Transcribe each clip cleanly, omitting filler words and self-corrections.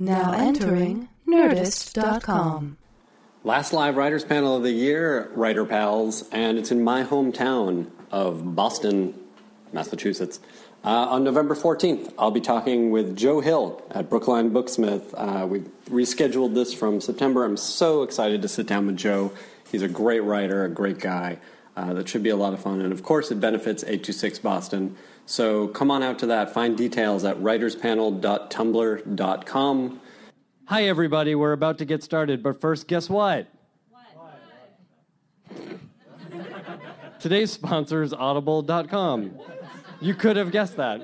Now entering Nerdist.com. Last live writers panel of the year, writer pals, and it's in my hometown of Boston, Massachusetts. On November 14th, I'll be talking with Joe Hill at Brookline Booksmith. We've rescheduled this from September. I'm so excited to sit down with Joe. He's a great writer, a great guy. That should be a lot of fun. And, of course, it benefits 826 Boston. So come on out to that. Find details at writerspanel.tumblr.com. Hi, everybody. We're about to get started. But first, guess what? What? Today's sponsor is audible.com. You could have guessed that.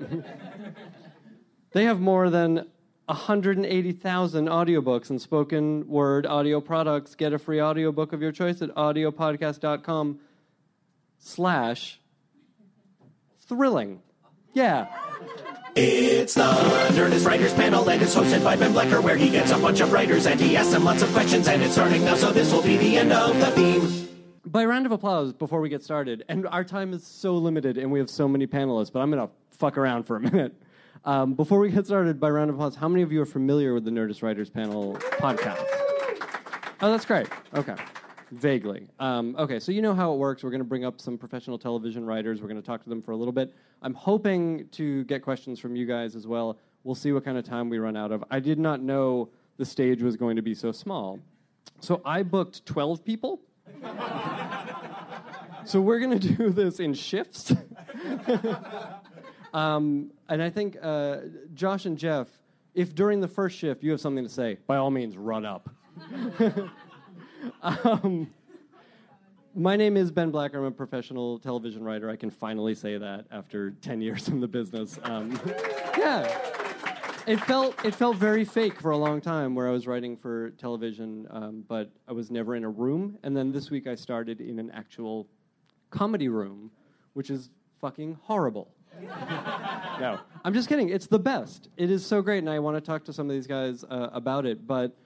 They have more than 180,000 audiobooks and spoken word audio products. Get a free audiobook of your choice at audiopodcast.com/thrilling. Yeah. It's the Nerdist Writers Panel, and it's hosted by Ben Blecker, where he gets a bunch of writers and he asks them lots of questions, and it's starting now, so this will be the end of the theme. By round of applause before we get started, and our time is so limited and we have so many panelists, but I'm going to fuck around for a minute. Before we get started, by round of applause, how many of you are familiar with the Nerdist Writers Panel podcast? Oh, that's great. Okay. Vaguely. Okay, so you know how it works. We're going to bring up some professional television writers. We're going to talk to them for a little bit. I'm hoping to get questions from you guys as well. We'll see what kind of time we run out of. I did not know the stage was going to be so small. So I booked 12 people. So we're going to do this in shifts. And I think Josh and Jeff, if during the first shift you have something to say, by all means, run up. My name is Ben Blacker. I'm a professional television writer. I can finally say that after 10 years in the business. Yeah. It felt very fake for a long time where I was writing for television, but I was never in a room. And then this week I started in an actual comedy room, which is fucking horrible. No, I'm just kidding. It's the best. It is so great, and I want to talk to some of these guys about it, but...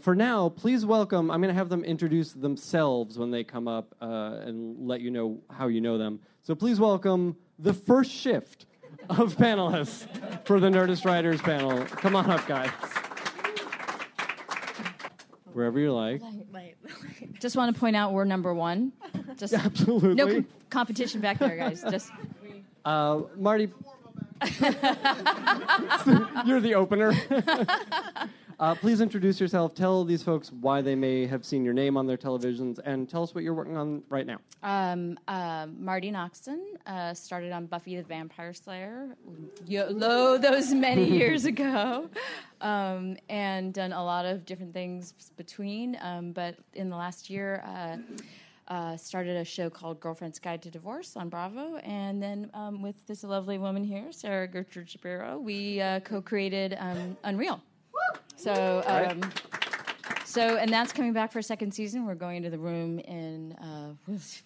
for now, please welcome, I'm going to have them introduce themselves when they come up and let you know how you know them. So please welcome the first shift of panelists for the Nerdist Writers Panel. Come on up, guys. Wherever you like. Light. Just want to point out we're number one. Just absolutely. No competition back there, guys. Just Marty. You're the opener. Please introduce yourself. Tell these folks why they may have seen your name on their televisions, and tell us what you're working on right now. Marti Noxon started on Buffy the Vampire Slayer, those many years ago, and done a lot of different things between. But in the last year, started a show called Girlfriend's Guide to Divorce on Bravo, and then with this lovely woman here, Sarah Gertrude Shapiro, we co-created Unreal. So, and that's coming back for a second season. We're going to the room in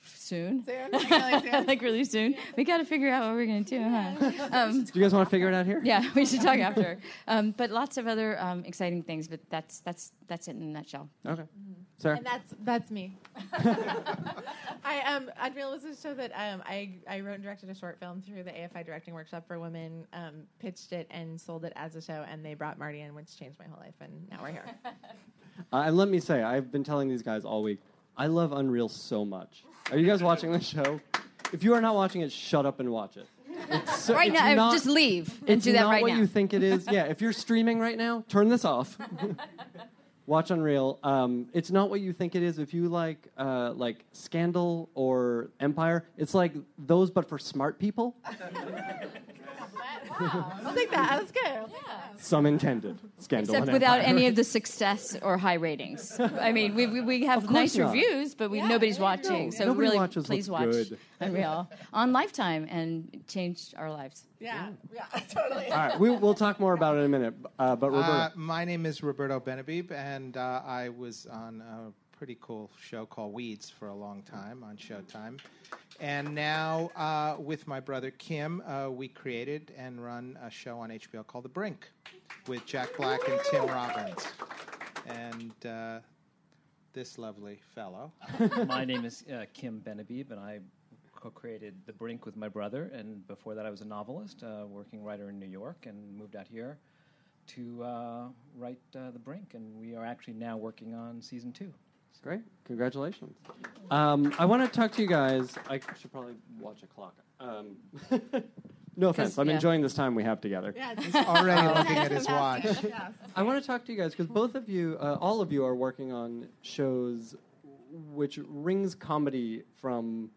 soon. Like really soon. We got to figure out what we're going to do. Huh? Do you guys want to figure it out here? Yeah, we should talk after. But lots of other exciting things. But that's it in a nutshell. Okay, Sarah. And that's me. Unreal was a show that I wrote and directed a short film through the AFI Directing Workshop for Women. Pitched it and sold it as a show, and they brought Marty in, which changed my whole life. And now we're here. And let me say, I've been telling these guys all week, I love Unreal so much. Are you guys watching this show? If you are not watching it, shut up and watch it. Just leave and do that right now. It's not what you think it is. Yeah, if you're streaming right now, turn this off. Watch Unreal. It's not what you think it is. If you like Scandal or Empire, it's like those but for smart people. Wow. I'll take that. That's good. Yeah. Some intended. Scandal. Except without any of the success or high ratings. I mean, we have nice reviews, but nobody's watching. So nobody really, please watch good. Unreal on Lifetime, and changed our lives. Yeah, totally. All right, we'll talk more about it in a minute. But Roberto. My name is Roberto Benabib, and I was on a pretty cool show called Weeds for a long time on Showtime. And now, with my brother Kim, we created and run a show on HBO called The Brink with Jack Black and Tim Robbins. And this lovely fellow. My name is Kim Benabib, and I co-created The Brink with my brother. And before that, I was a novelist, working writer in New York, and moved out here to write The Brink, and we are actually now working on season 2. Great. Congratulations. I want to talk to you guys. I should probably watch a clock. No offense. I'm enjoying this time we have together. Yeah, he's already looking at his watch. Yeah. I want to talk to you guys, because both of you, all of you, are working on shows which wrings comedy from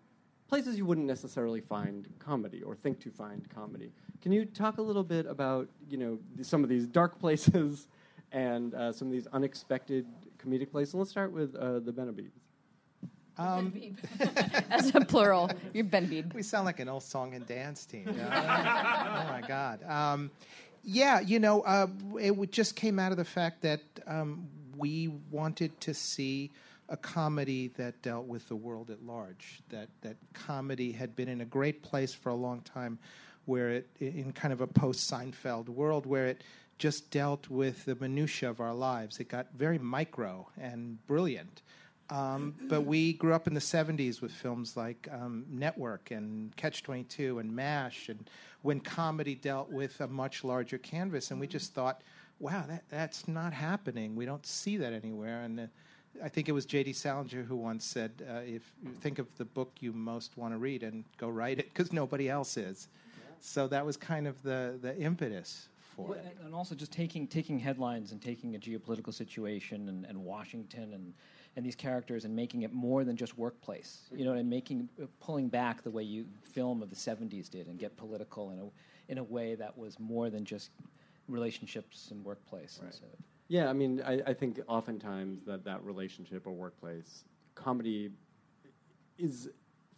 places you wouldn't necessarily find comedy or think to find comedy. Can you talk a little bit about, you know, some of these dark places and some of these unexpected comedic places? Let's start with the Benabibs. As a plural, you're Benabib. We sound like an old song and dance team. You know? Oh my God. Yeah, you know, it just came out of the fact that we wanted to see a comedy that dealt with the world at large. That comedy had been in a great place for a long time, where it in kind of a post-Seinfeld world where it just dealt with the minutia of our lives. It got very micro and brilliant. But we grew up in the 70s with films like Network and Catch-22 and MASH, and when comedy dealt with a much larger canvas. And we just thought, wow, that's not happening. We don't see that anywhere. And I think it was J.D. Salinger who once said, if you think of the book you most want to read and go write it, because nobody else is. Yeah. So that was kind of the impetus. Well, and also just taking headlines and taking a geopolitical situation and Washington and these characters and making it more than just workplace, you know, and pulling back the way you film of the 70s did and get political in a way that was more than just relationships and workplace. Right. And so. Yeah, I mean, I think oftentimes that relationship or workplace comedy is...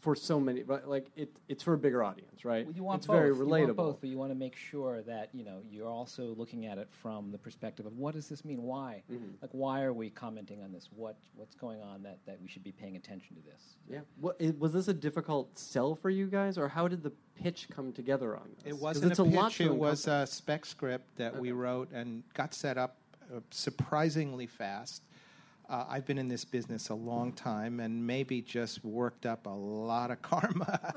For so many, like it's for a bigger audience, right? Well, you want it's both. Very relatable. You want both, but you want to make sure that you know you're also looking at it from the perspective of what does this mean? Why? Mm-hmm. Like, why are we commenting on this? What's going on that we should be paying attention to this? Yeah. Well, was this a difficult sell for you guys, or how did the pitch come together on this? It wasn't a pitch. It was a spec script that we wrote and got set up surprisingly fast. I've been in this business a long time and maybe just worked up a lot of karma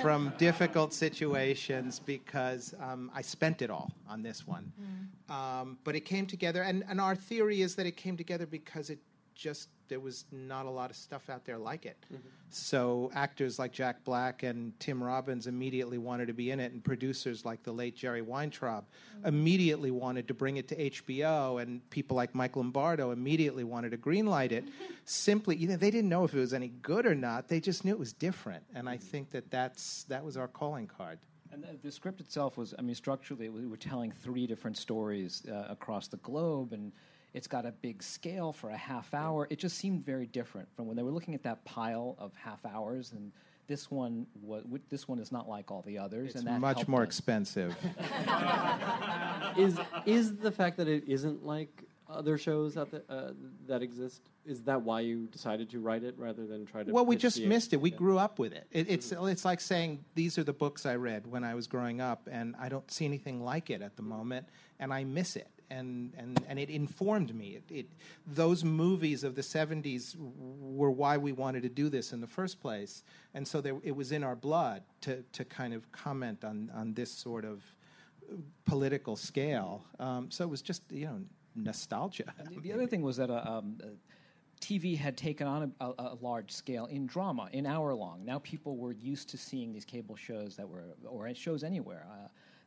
from difficult situations because I spent it all on this one. Mm. But it came together, and our theory is that it came together because there was not a lot of stuff out there like it. Mm-hmm. So actors like Jack Black and Tim Robbins immediately wanted to be in it, and producers like the late Jerry Weintraub immediately wanted to bring it to HBO, and people like Mike Lombardo immediately wanted to greenlight it. Simply, you know, they didn't know if it was any good or not. They just knew it was different, and I think that was our calling card. And the script itself was, I mean, structurally, we were telling 3 different stories across the globe, and it's got a big scale for a half hour. It just seemed very different from when they were looking at that pile of half hours, and this one is not like all the others. It's and that much more expensive. Is the fact that it isn't like other shows that exist, is that why you decided to write it rather than try to? Well, we just missed it. We grew up with it. It's like saying these are the books I read when I was growing up, and I don't see anything like it at the moment, and I miss it. And it informed me. Those movies of the 70s were why we wanted to do this in the first place. And so it was in our blood to kind of comment on this sort of political scale. So it was just, you know, nostalgia. And the other thing was that TV had taken on a large scale in drama, in hour-long. Now people were used to seeing these cable shows or shows anywhere,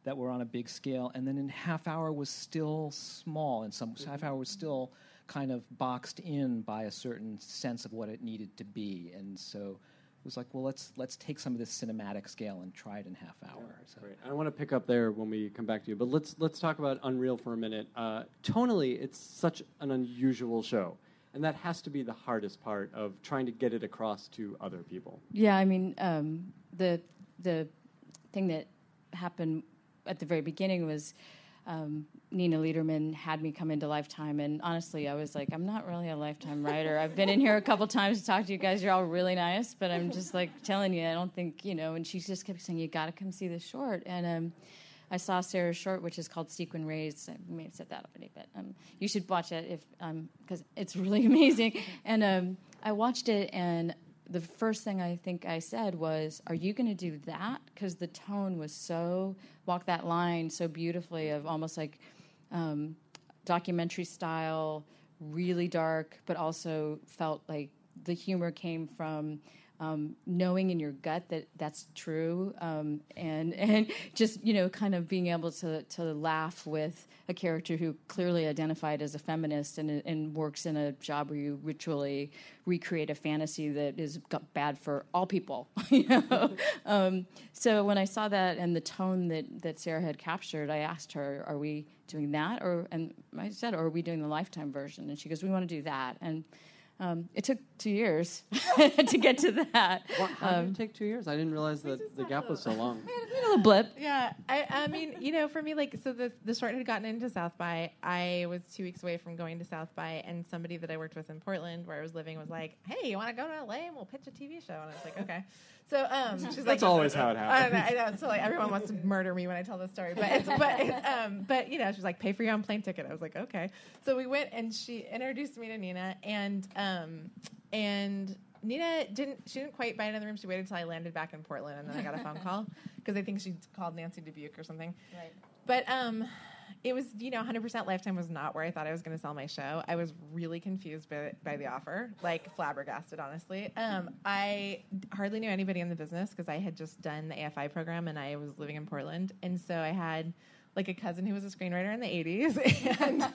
that were on a big scale, and then in half hour was still small, and some half hour was still kind of boxed in by a certain sense of what it needed to be, and so it was like, well, let's take some of this cinematic scale and try it in half hour. Yeah, so. Great. I want to pick up there when we come back to you, but let's talk about Unreal for a minute. Tonally, it's such an unusual show. And that has to be the hardest part of trying to get it across to other people. Yeah, I mean, the thing that happened at the very beginning was Nina Liederman had me come into Lifetime, and honestly, I was like, I'm not really a Lifetime writer. I've been in here a couple times to talk to you guys. You're all really nice, but I'm just like telling you, I don't think, you know, and she just kept saying, you got to come see this short, and I saw Sarah's short, which is called Sequin Raised. I may have said that already, but you should watch it because it's really amazing. And I watched it, and the first thing I think I said was, are you going to do that? Because the tone was so, walk that line so beautifully of almost like documentary style, really dark, but also felt like the humor came from knowing in your gut that that's true, and just, you know, kind of being able to laugh with a character who clearly identified as a feminist and works in a job where you ritually recreate a fantasy that is bad for all people. You know? So when I saw that and the tone that Sarah had captured, I asked her, "Are we doing that?" And I said, "Or are we doing the Lifetime version?" And she goes, "We want to do that." And it took 2 years to get to that. Well, how did it take 2 years? I didn't realize that the gap was so long. We had a little blip. Yeah. I mean, you know, for me, like, so the short had gotten into South By. I was 2 weeks away from going to South By, and somebody that I worked with in Portland, where I was living, was like, "Hey, you want to go to LA and we'll pitch a TV show?" And I was like, "Okay." So she's like, "That's always how it happens." I know. So like, everyone wants to murder me when I tell this story, but you know, she was like, "Pay for your own plane ticket." I was like, "Okay." So we went, and she introduced me to Nina, and Nina didn't quite buy it in the room. She waited until I landed back in Portland, and then I got a phone call because I think she called Nancy Dubuc or something. Right. But it was, you know, 100% Lifetime was not where I thought I was going to sell my show. I was really confused by the offer, like flabbergasted, honestly. I hardly knew anybody in the business because I had just done the AFI program and I was living in Portland, and so I had like a cousin who was a screenwriter in the 80s, and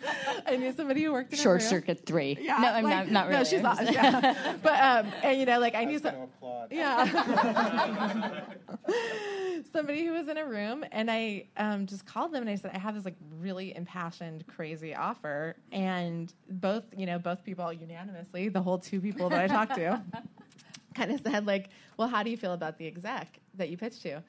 I knew somebody who worked in Short Unreal. Circuit 3. Yeah, no, I'm like, not really. No, she's not. Yeah. But and you know, like I knew somebody. Yeah. Somebody who was in a room, and I just called them and I said, "I have this like really impassioned, crazy offer," and both people unanimously, the whole two people that I talked to, kind of said like, "Well, how do you feel about the exec that you pitched to?"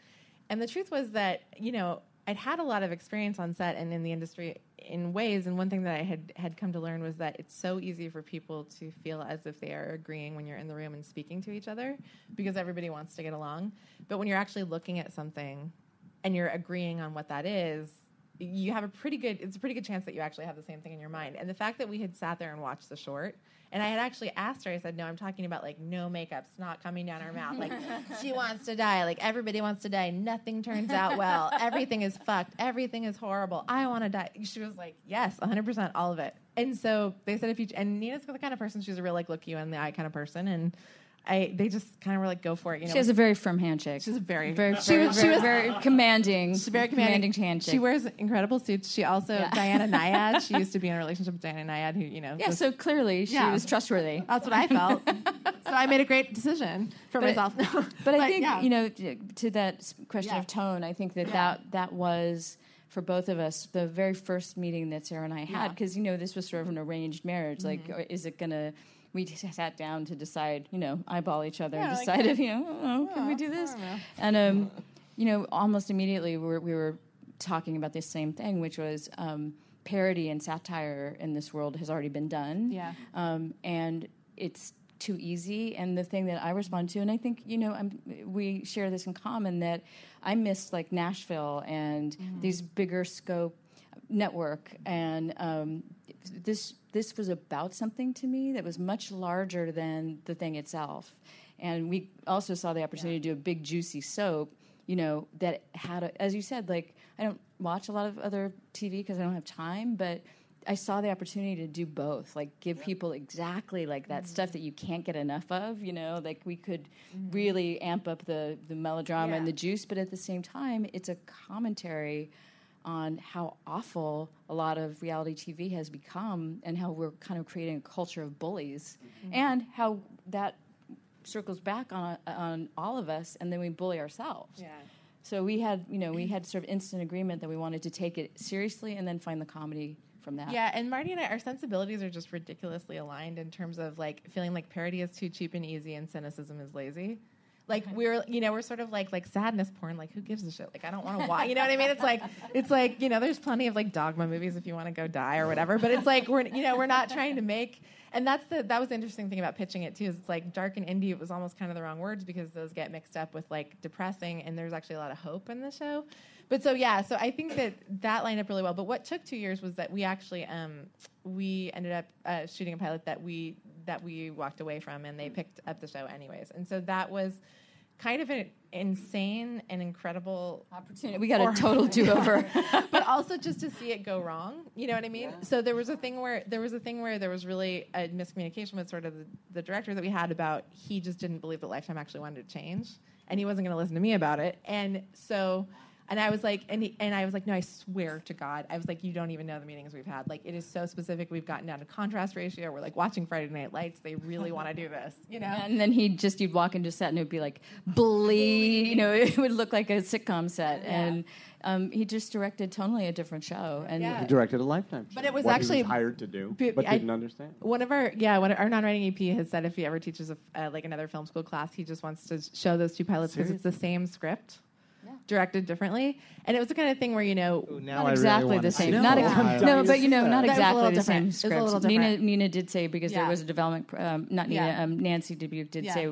And the truth was that, you know, I'd had a lot of experience on set and in the industry in ways, and one thing that I had come to learn was that it's so easy for people to feel as if they are agreeing when you're in the room and speaking to each other because everybody wants to get along. But when you're actually looking at something and you're agreeing on what that is, you have it's a pretty good chance that you actually have the same thing in your mind. And the fact that we had sat there and watched the short, and I had actually asked her, I said, "No, I'm talking about like no makeup, snot coming down her mouth. Like she wants to die. Like everybody wants to die. Nothing turns out well. Everything is fucked. Everything is horrible. I want to die." She was like, "Yes, 100%, all of it." And so they said, and Nina's the kind of person, she's a real like look you in the eye kind of person. And they just kind of were like, "Go for it." You know, she has a very firm handshake. She's very commanding. She's very commanding handshake. She wears incredible suits. She also Diana Nyad. She used to be in a relationship with Diana Nyad, who so clearly she was trustworthy. That's what I felt. So I made a great decision for myself. But I think you know, to that question of tone, I think that was, for both of us, the very first meeting that Sarah and I had, because you know, this was sort of an arranged marriage. Mm-hmm. Like, is it gonna? We just sat down to decide, you know, eyeball each other and decided, like, you know, can we do this? And, you know, almost immediately we were talking about this same thing, which was parody and satire in this world has already been done. Yeah. And it's too easy. And the thing that I respond to, and I think, you know, we share this in common, that I missed like Nashville and these bigger scope network. And this was about something to me that was much larger than the thing itself. And we also saw the opportunity to do a big, juicy soap, you know, that had, as you said, like, I don't watch a lot of other TV because I don't have time, but I saw the opportunity to do both, like give people exactly like that stuff that you can't get enough of, you know, like we could really amp up the melodrama and the juice, but at the same time, it's a commentary on how awful a lot of reality TV has become and how we're kind of creating a culture of bullies and how that circles back on all of us, and then we bully ourselves. Yeah. So we had sort of instant agreement that we wanted to take it seriously and then find the comedy from that. Yeah, and Marti and I, our sensibilities are just ridiculously aligned in terms of like feeling like parody is too cheap and easy and cynicism is lazy. Like we're sort of like sadness porn. Like who gives a shit? Like I don't want to watch. You know what I mean? It's like you know, there's plenty of like dogma movies if you want to go die or whatever. But it's like we're not trying to make. And that was the interesting thing about pitching it too. Is it's like dark and indie. It was almost kind of the wrong words because those get mixed up with like depressing. And there's actually a lot of hope in the show. But so I think that lined up really well. But what took 2 years was that we actually we ended up shooting a pilot that we walked away from, and they picked up the show anyways. And so that was kind of an insane and incredible opportunity. We got a total do-over. But also just to see it go wrong. You know what I mean? Yeah. So there was a thing where there was really a miscommunication with sort of the director that we had about, he just didn't believe that Lifetime actually wanted to change, and he wasn't going to listen to me about it. And so, and I was like, no, I swear to God, I was like, you don't even know the meetings we've had. Like, it is so specific. We've gotten down to contrast ratio. We're like watching Friday Night Lights. They really want to do this, you know? And then you'd walk into set and it would be like, bleed, you know, it would look like a sitcom set. Yeah. And he just directed totally a different show. And yeah. He directed a Lifetime show. But it was actually he was hired to do, but didn't understand. One of our non-writing EP has said if he ever teaches like another film school class, he just wants to show those two pilots because it's the same script. Yeah. Directed differently, and it was the kind of thing where, you know, not exactly the same. Not exactly the same script. Nina did say, because there was a development. Nancy Dubuc did say,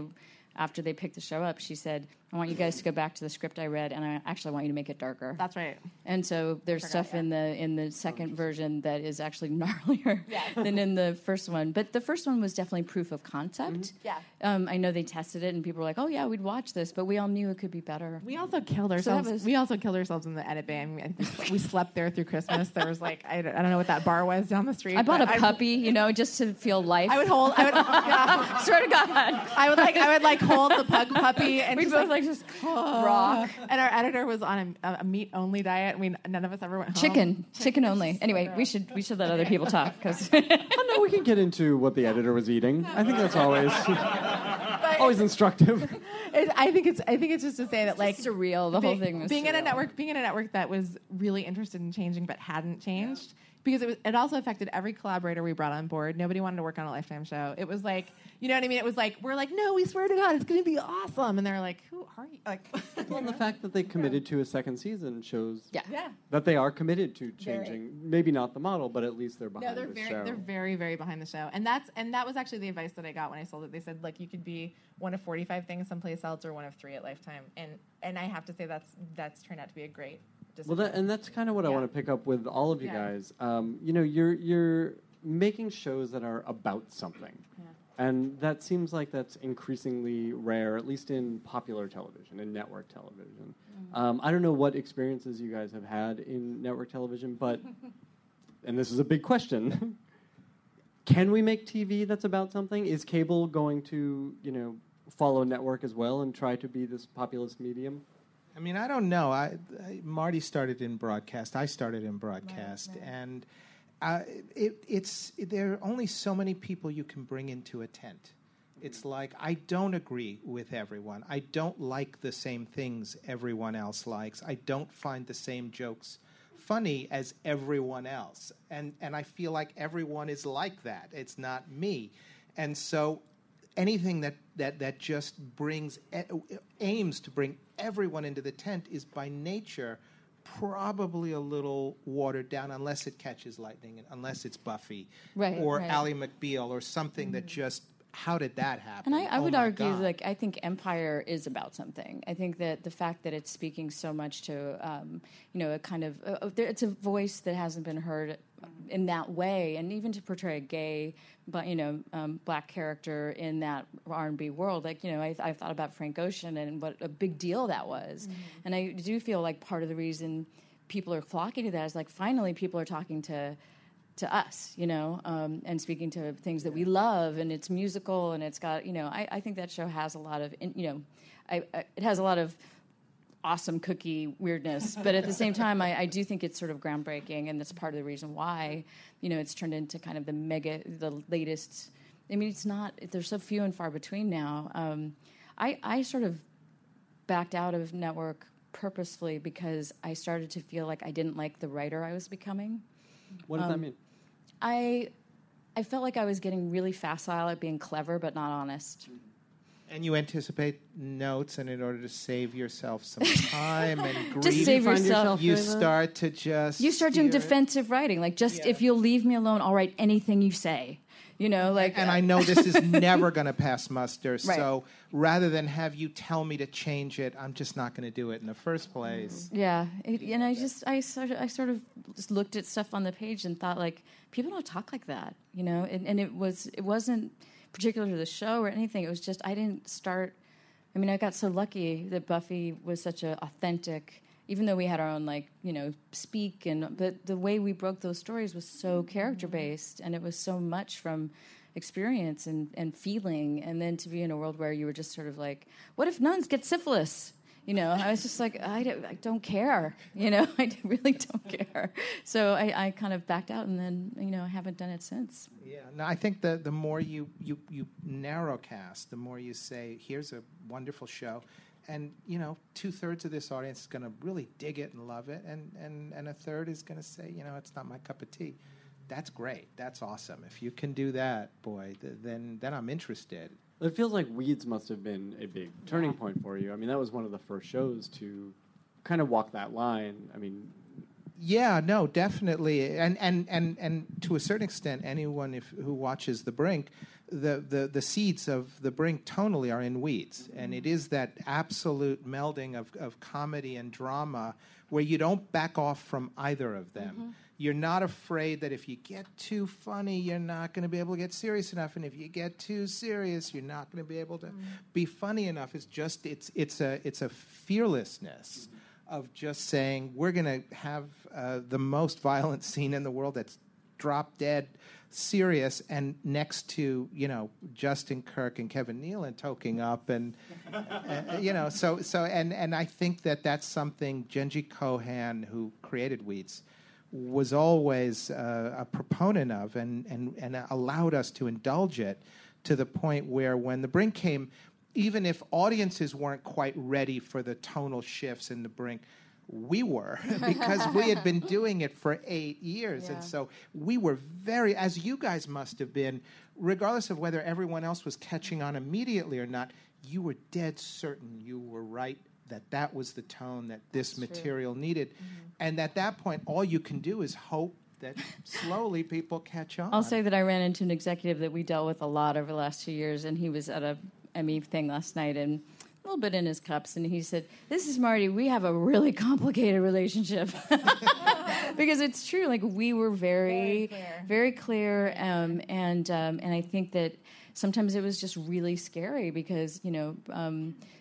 after they picked the show up, she said, "I want you guys to go back to the script I read, and I actually want you to make it darker." That's right. And so there's stuff in the second version that is actually gnarlier than in the first one. But the first one was definitely proof of concept. Mm-hmm. Yeah. I know they tested it, and people were like, "Oh yeah, we'd watch this," but we all knew it could be better. We also killed ourselves. We also killed ourselves in the edit bay. And we slept there through Christmas. There was like I don't know what that bar was down the street. I bought a puppy, just to feel life. I would swear to God, I would hold the puppy, and we both just rock. And our editor was on a meat only diet. None of us ever went home. Chicken only. Anyway, we should let other people talk, because no, we can get into what the editor was eating. I think that's always instructive. I think it's just to say that, like, surreal. The whole thing was being in a network that was really interested in changing but hadn't changed. Yeah. Because it also affected every collaborator we brought on board. Nobody wanted to work on a Lifetime show. It was like, you know what I mean? It was like, we're like, no, we swear to God, it's going to be awesome. And they're like, who are you? Like, well, and the fact that they committed to a second season shows that they are committed to changing. Maybe not the model, but at least they're behind the show. No, they're very, very behind the show. And that was actually the advice that I got when I sold it. They said, like, you could be one of 45 things someplace else or one of 3 at Lifetime. And I have to say that's turned out to be a great. Well, that's kind of what I want to pick up with all of you guys. You're making shows that are about something, and that seems like that's increasingly rare, at least in popular television, in network television. Mm-hmm. I don't know what experiences you guys have had in network television, but, and this is a big question, can we make TV that's about something? Is cable going to, follow network as well and try to be this populist medium? I mean, I don't know. Marti started in broadcast. I started in broadcast, and there are only so many people you can bring into a tent. It's like, I don't agree with everyone. I don't like the same things everyone else likes. I don't find the same jokes funny as everyone else, and I feel like everyone is like that. It's not me, and so. Anything that just aims to bring everyone into the tent is by nature probably a little watered down, unless it catches lightning, and unless it's Buffy or Ally McBeal or something that just, how did that happen? And I would argue, I think Empire is about something. I think that the fact that it's speaking so much to, a kind of, it's a voice that hasn't been heard in that way, and even to portray a gay, but black character in that R&B world, I thought about Frank Ocean and what a big deal that was, and I do feel like part of the reason people are flocking to that is, like, finally people are talking to us, and speaking to things that we love, and it's musical, and it's got, I think that show has a lot of, it has a lot of awesome cookie weirdness, but at the same time, I do think it's sort of groundbreaking, and that's part of the reason why, it's turned into kind of the latest. I mean, it's not. There's so few and far between now. I sort of backed out of network purposefully because I started to feel like I didn't like the writer I was becoming. What does that mean? I felt like I was getting really facile at being clever but not honest. And you anticipate notes, and in order to save yourself some time and grief, you start doing defensive writing. Like, if you'll leave me alone, I'll write anything you say. And I know this is never going to pass muster. Right. So rather than have you tell me to change it, I'm just not going to do it in the first place. Yeah, I sort of just looked at stuff on the page and thought, like, people don't talk like that, and it wasn't particular to the show or anything. It was just, I didn't start I mean, I got so lucky that Buffy was such an authentic, even though we had our own, like, you know, speak, and but the way we broke those stories was so character-based, and it was so much from experience and feeling, and then to be in a world where you were just sort of like, what if nuns get syphilis? You know, I was just like, I don't care. You know, I really don't care. So I kind of backed out, and then, you know, I haven't done it since. Yeah, no, I think the more you narrowcast, the more you say, here's a wonderful show, and, you know, 2/3 of this audience is going to really dig it and love it, and 1/3 is going to say, you know, it's not my cup of tea. That's great. That's awesome. If you can do that, boy, then I'm interested. It feels like Weeds must have been a big turning point for you. I mean, that was one of the first shows to kind of walk that line. I mean, yeah, no, definitely, and to a certain extent, anyone who watches The Brink, the seeds of The Brink tonally are in Weeds, and it is that absolute melding of comedy and drama where you don't back off from either of them. Mm-hmm. You're not afraid that if you get too funny, you're not going to be able to get serious enough, and if you get too serious, you're not going to be able to be funny enough. It's just it's a fearlessness of just saying, we're going to have the most violent scene in the world that's drop dead serious, and next to, you know, Justin Kirk and Kevin Nealon toking up, and you know, so I think that's something Jenji Kohan, who created Weeds, was always a proponent of, and allowed us to indulge it to the point where when The Brink came, even if audiences weren't quite ready for the tonal shifts in The Brink, we were, because we had been doing it for 8 years. Yeah. And so we were very, as you guys must have been, regardless of whether everyone else was catching on immediately or not, you were dead certain you were right that was the tone that this material needed. Mm-hmm. And at that point, all you can do is hope that slowly people catch on. I'll say that I ran into an executive that we dealt with a lot over the last 2 years, and he was at a Emmy thing last night, and a little bit in his cups, and he said, "This is Marty, we have a really complicated relationship." Because it's true, like, we were very, very clear, and I think that sometimes it was just really scary because, you know,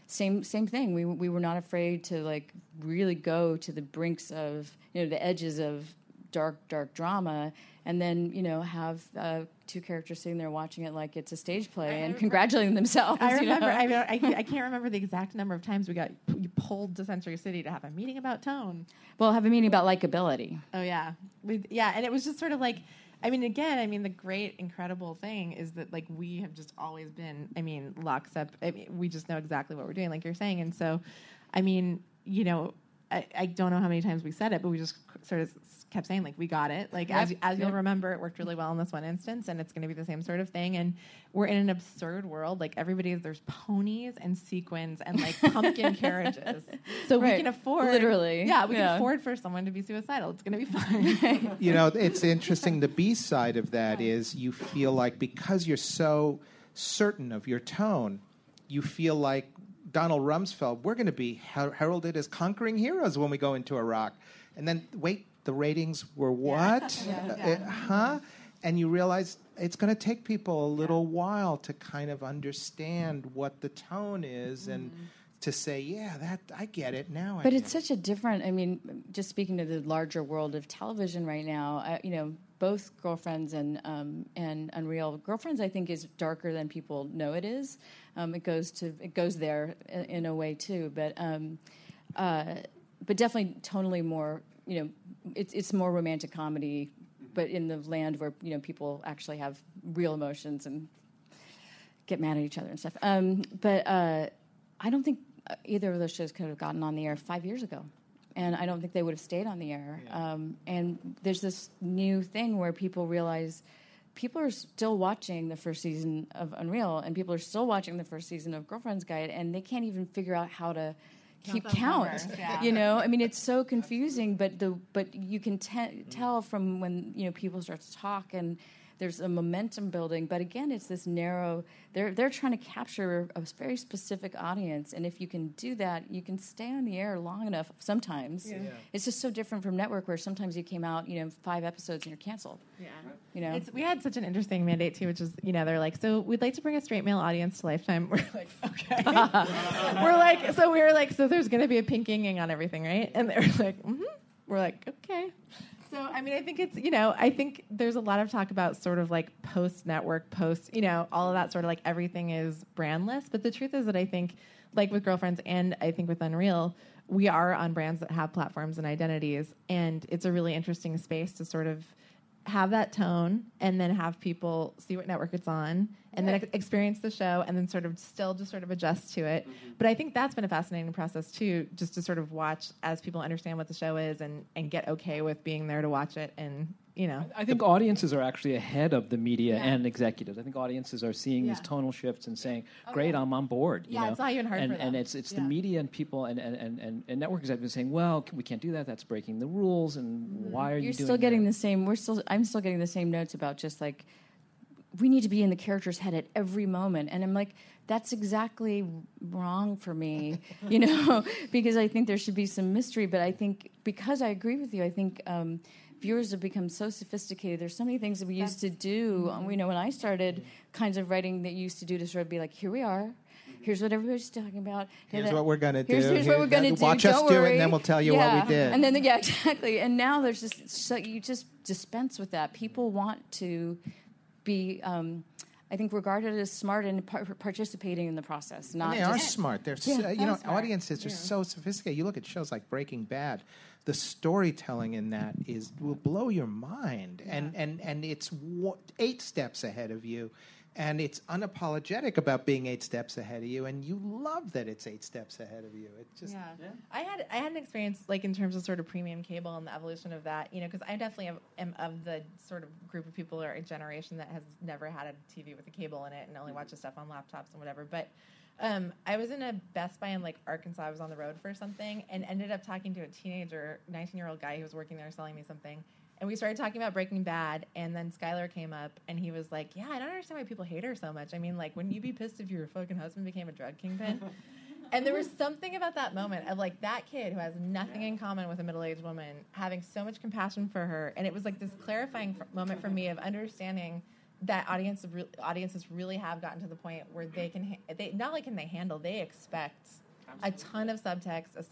same thing. We were not afraid to, like, really go to the brinks of, you know, the edges of dark drama, and then, you know, have two characters sitting there watching it like it's a stage play and congratulating themselves. I remember, you know? I can't remember the exact number of times we got pulled to Century City to have a meeting about tone. Well, have a meeting about likability. Oh, yeah. And it was just sort of like, I mean, again, I mean, the great, incredible thing is that, like, we have just always been, I mean, lockstep. I mean, we just know exactly what we're doing, like you're saying. And so, I mean, you know, I don't know how many times we said it, but we just sort of kept saying, like, we got it. Like, as you'll remember, it worked really well in this one instance, and it's going to be the same sort of thing. And we're in an absurd world. Like, there's ponies and sequins and, like, pumpkin carriages. So we can afford... Literally. Yeah, we can afford for someone to be suicidal. It's going to be fine. You know, it's interesting. The B side of that is you feel like, because you're so certain of your tone, you feel like Donald Rumsfeld, we're going to be heralded as conquering heroes when we go into Iraq. And then, wait, the ratings were what? And you realize it's going to take people a little while to kind of understand what the tone is and to say, yeah, that I get it now. But it's such a different, I mean, just speaking to the larger world of television right now, you know, both Girlfriends and Unreal. Girlfriends, I think, is darker than people know it is. It goes there in a way too, but definitely tonally more. You know, it's more romantic comedy, but in the land where, you know, people actually have real emotions and get mad at each other and stuff. But I don't think either of those shows could have gotten on the air 5 years ago. And I don't think they would have stayed on the air. Yeah. And there's this new thing where people realize people are still watching the first season of Unreal, and people are still watching the first season of Girlfriend's Guide, and they can't even figure out how to keep count. Yeah. You know, I mean, it's so confusing, but you can tell from when, you know, people start to talk and There's a momentum building, but again, it's this narrow. They're trying to capture a very specific audience, and if you can do that, you can stay on the air long enough. Sometimes it's just so different from network, where sometimes you came out, 5 episodes and you're canceled. Yeah, we had such an interesting mandate too, which is they're like, so we'd like to bring a straight male audience to Lifetime. We're like, okay. So there's going to be a pinking on everything, right? And they're like, mm-hmm. We're like, okay. So, I think it's, I think there's a lot of talk about sort of like post-network, all of that sort of like everything is brandless. But the truth is that I think, like with Girlfriends and I think with Unreal, we are on brands that have platforms and identities. And it's a really interesting space to sort of have that tone and then have people see what network it's on and then experience the show and then sort of still just sort of adjust to it. Mm-hmm. But I think that's been a fascinating process too, just to sort of watch as people understand what the show is and get okay with being there to watch it. And, I think audiences are actually ahead of the media and executives. I think audiences are seeing these tonal shifts and saying, great, I'm on board. It's not even hard for them. And it's the media and people and network executives saying, well, we can't do that. That's breaking the rules. And why are you doing that? The same. I'm still getting the same notes about just like, we need to be in the character's head at every moment. And I'm like, that's exactly wrong for me, because I think there should be some mystery. But I think, because I agree with you, I think... viewers have become so sophisticated. There's so many things that we used to do. When I started, kinds of writing that you used to do to sort of be like, here we are. Here's what everybody's talking about. Here's what we're going to do. Here's what we're going to do. Watch us do it, and then we'll tell you what we did. And then, exactly. And now there's just, so you just dispense with that. People want to be... I think regarded as smart and participating in the process. Smart. They're audiences are so sophisticated. You look at shows like Breaking Bad. The storytelling in that will blow your mind, and it's 8 steps ahead of you, and it's unapologetic about being 8 steps ahead of you, and you love that it's 8 steps ahead of you. It just I had an experience like in terms of sort of premium cable and the evolution of that, because I definitely am of the sort of group of people or a generation that has never had a TV with a cable in it and only watches stuff on laptops and whatever, but. I was in a Best Buy in Arkansas. I was on the road for something and ended up talking to a 19-year-old guy who was working there selling me something. And we started talking about Breaking Bad, and then Skylar came up, and he was like, I don't understand why people hate her so much. Wouldn't you be pissed if your fucking husband became a drug kingpin? And there was something about that moment of, that kid who has nothing in common with a middle-aged woman having so much compassion for her. And it was, this clarifying moment for me of understanding that audiences really have gotten to the point where they can, they expect a ton of subtext, a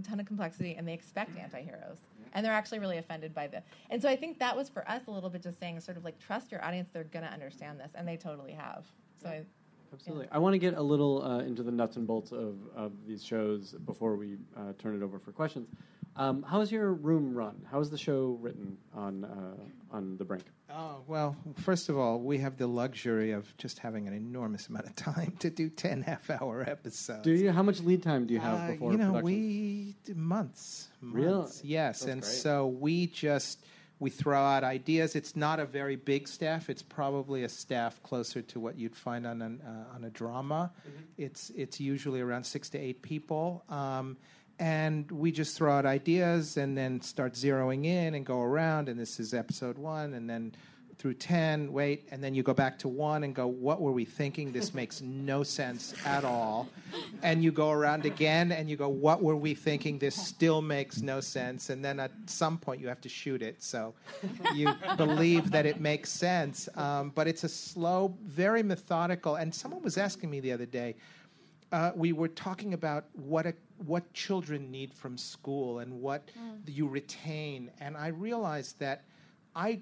ton of complexity, and they expect anti-heroes. And they're actually really offended by this. And so I think that was for us a little bit just saying sort of trust your audience, they're going to understand this, and they totally have. So absolutely. I want to get a little into the nuts and bolts of these shows before we turn it over for questions. How is your room run? How is the show written on The Brink? Oh, well, first of all, we have the luxury of just having an enormous amount of time to do 10 half-hour episodes. Do you? How much lead time do you have before production? We do months. Really? Yes, that's great. So we throw out ideas. It's not a very big staff. It's probably a staff closer to what you'd find on a drama. Mm-hmm. It's usually around 6 to 8 people. And we just throw out ideas and then start zeroing in and go around, and this is episode 1, and then through 10, wait, and then you go back to 1 and go, what were we thinking? This makes no sense at all. And you go around again, and you go, what were we thinking? This still makes no sense. And then at some point you have to shoot it, so you believe that it makes sense. But it's a slow, very methodical, and someone was asking me the other day, we were talking about what children need from school and what you retain. And I realized that I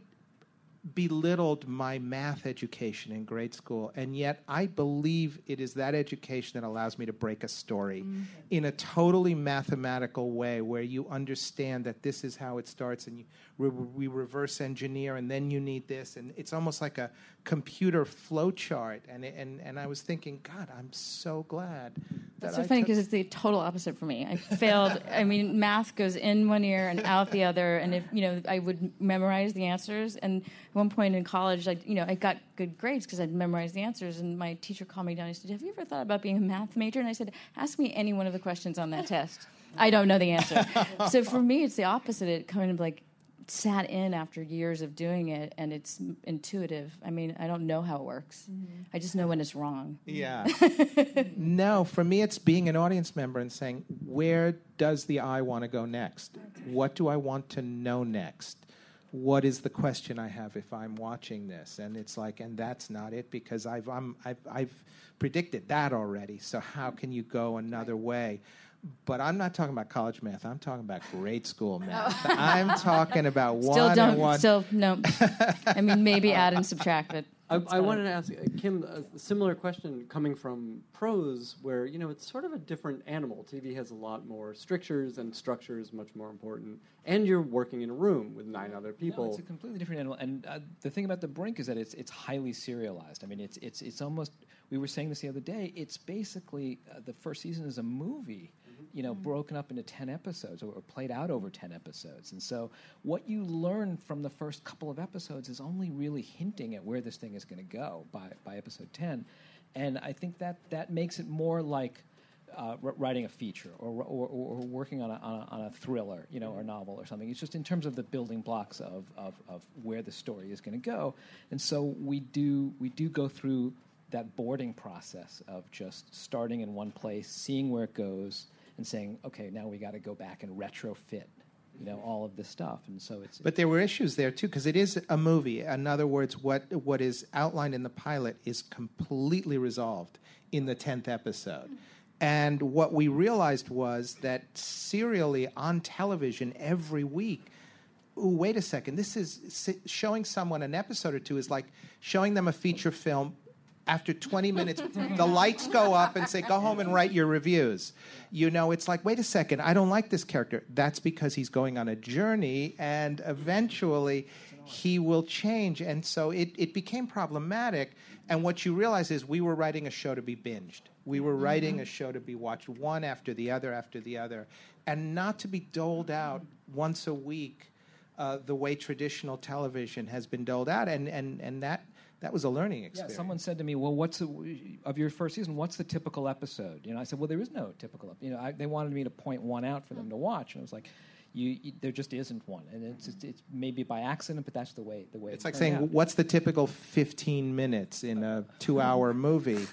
belittled my math education in grade school, and yet I believe it is that education that allows me to break a story in a totally mathematical way where you understand that this is how it starts, and we reverse engineer, and then you need this. And it's almost like a computer flow chart. And I was thinking, God, I'm so glad that's so funny because it's the total opposite for me. I failed. Math goes in one ear and out the other. And if I would memorize the answers. And at one point in college, I got good grades because I'd memorized the answers. And my teacher called me down and said, "Have you ever thought about being a math major?" And I said, "Ask me any one of the questions on that test. I don't know the answer." So for me, it's the opposite. It kind of sat in after years of doing it, and it's intuitive. I mean, I don't know how it works. Mm-hmm. I just know when it's wrong. Yeah. No, for me, it's being an audience member and saying, where does the eye want to go next? What do I want to know next? What is the question I have if I'm watching this? And it's like, and that's not it, because I've predicted that already. So how can you go another way? But I'm not talking about college math. I'm talking about grade school math. Oh. I'm talking about one. I mean, maybe add and subtract, but I wanted to ask Kim a similar question coming from prose, where, you know, it's sort of a different animal. TV has a lot more strictures, and structure is much more important. And you're working in a room with 9 other people. No, it's a completely different animal. And the thing about The Brink is that it's highly serialized. I mean, it's almost, we were saying this the other day, it's basically the first season is a movie. You know, broken up into 10 episodes or played out over 10 episodes. And so what you learn from the first couple of episodes is only really hinting at where this thing is going to go by episode 10. And I think that makes it more like writing a feature or working on a thriller, you know, or a novel or something. It's just in terms of the building blocks of where the story is going to go. And so we do go through that boarding process of just starting in one place, seeing where it goes, and saying, okay, now we got to go back and retrofit, you know, all of this stuff. And so it's. But there were issues there too, because it is a movie. In other words, what is outlined in the pilot is completely resolved in the 10th episode. And what we realized was that serially on television every week, ooh, wait a second, this is showing someone an episode or two is like showing them a feature film. After 20 minutes, the lights go up and say, go home and write your reviews. You know, it's like, wait a second, I don't like this character. That's because he's going on a journey, and eventually he will change. And so it became problematic. And what you realize is we were writing a show to be binged. We were writing a show to be watched one after the other, and not to be doled out once a week the way traditional television has been doled out. And that was a learning experience. Yeah, someone said to me, well, of your first season, what's the typical episode? You know, I said, well, there is no typical episode. You know, they wanted me to point one out for them to watch. And I was like, there just isn't one. And it's maybe by accident, but that's the way it's like saying, out. What's the typical 15 minutes in a 2-hour movie?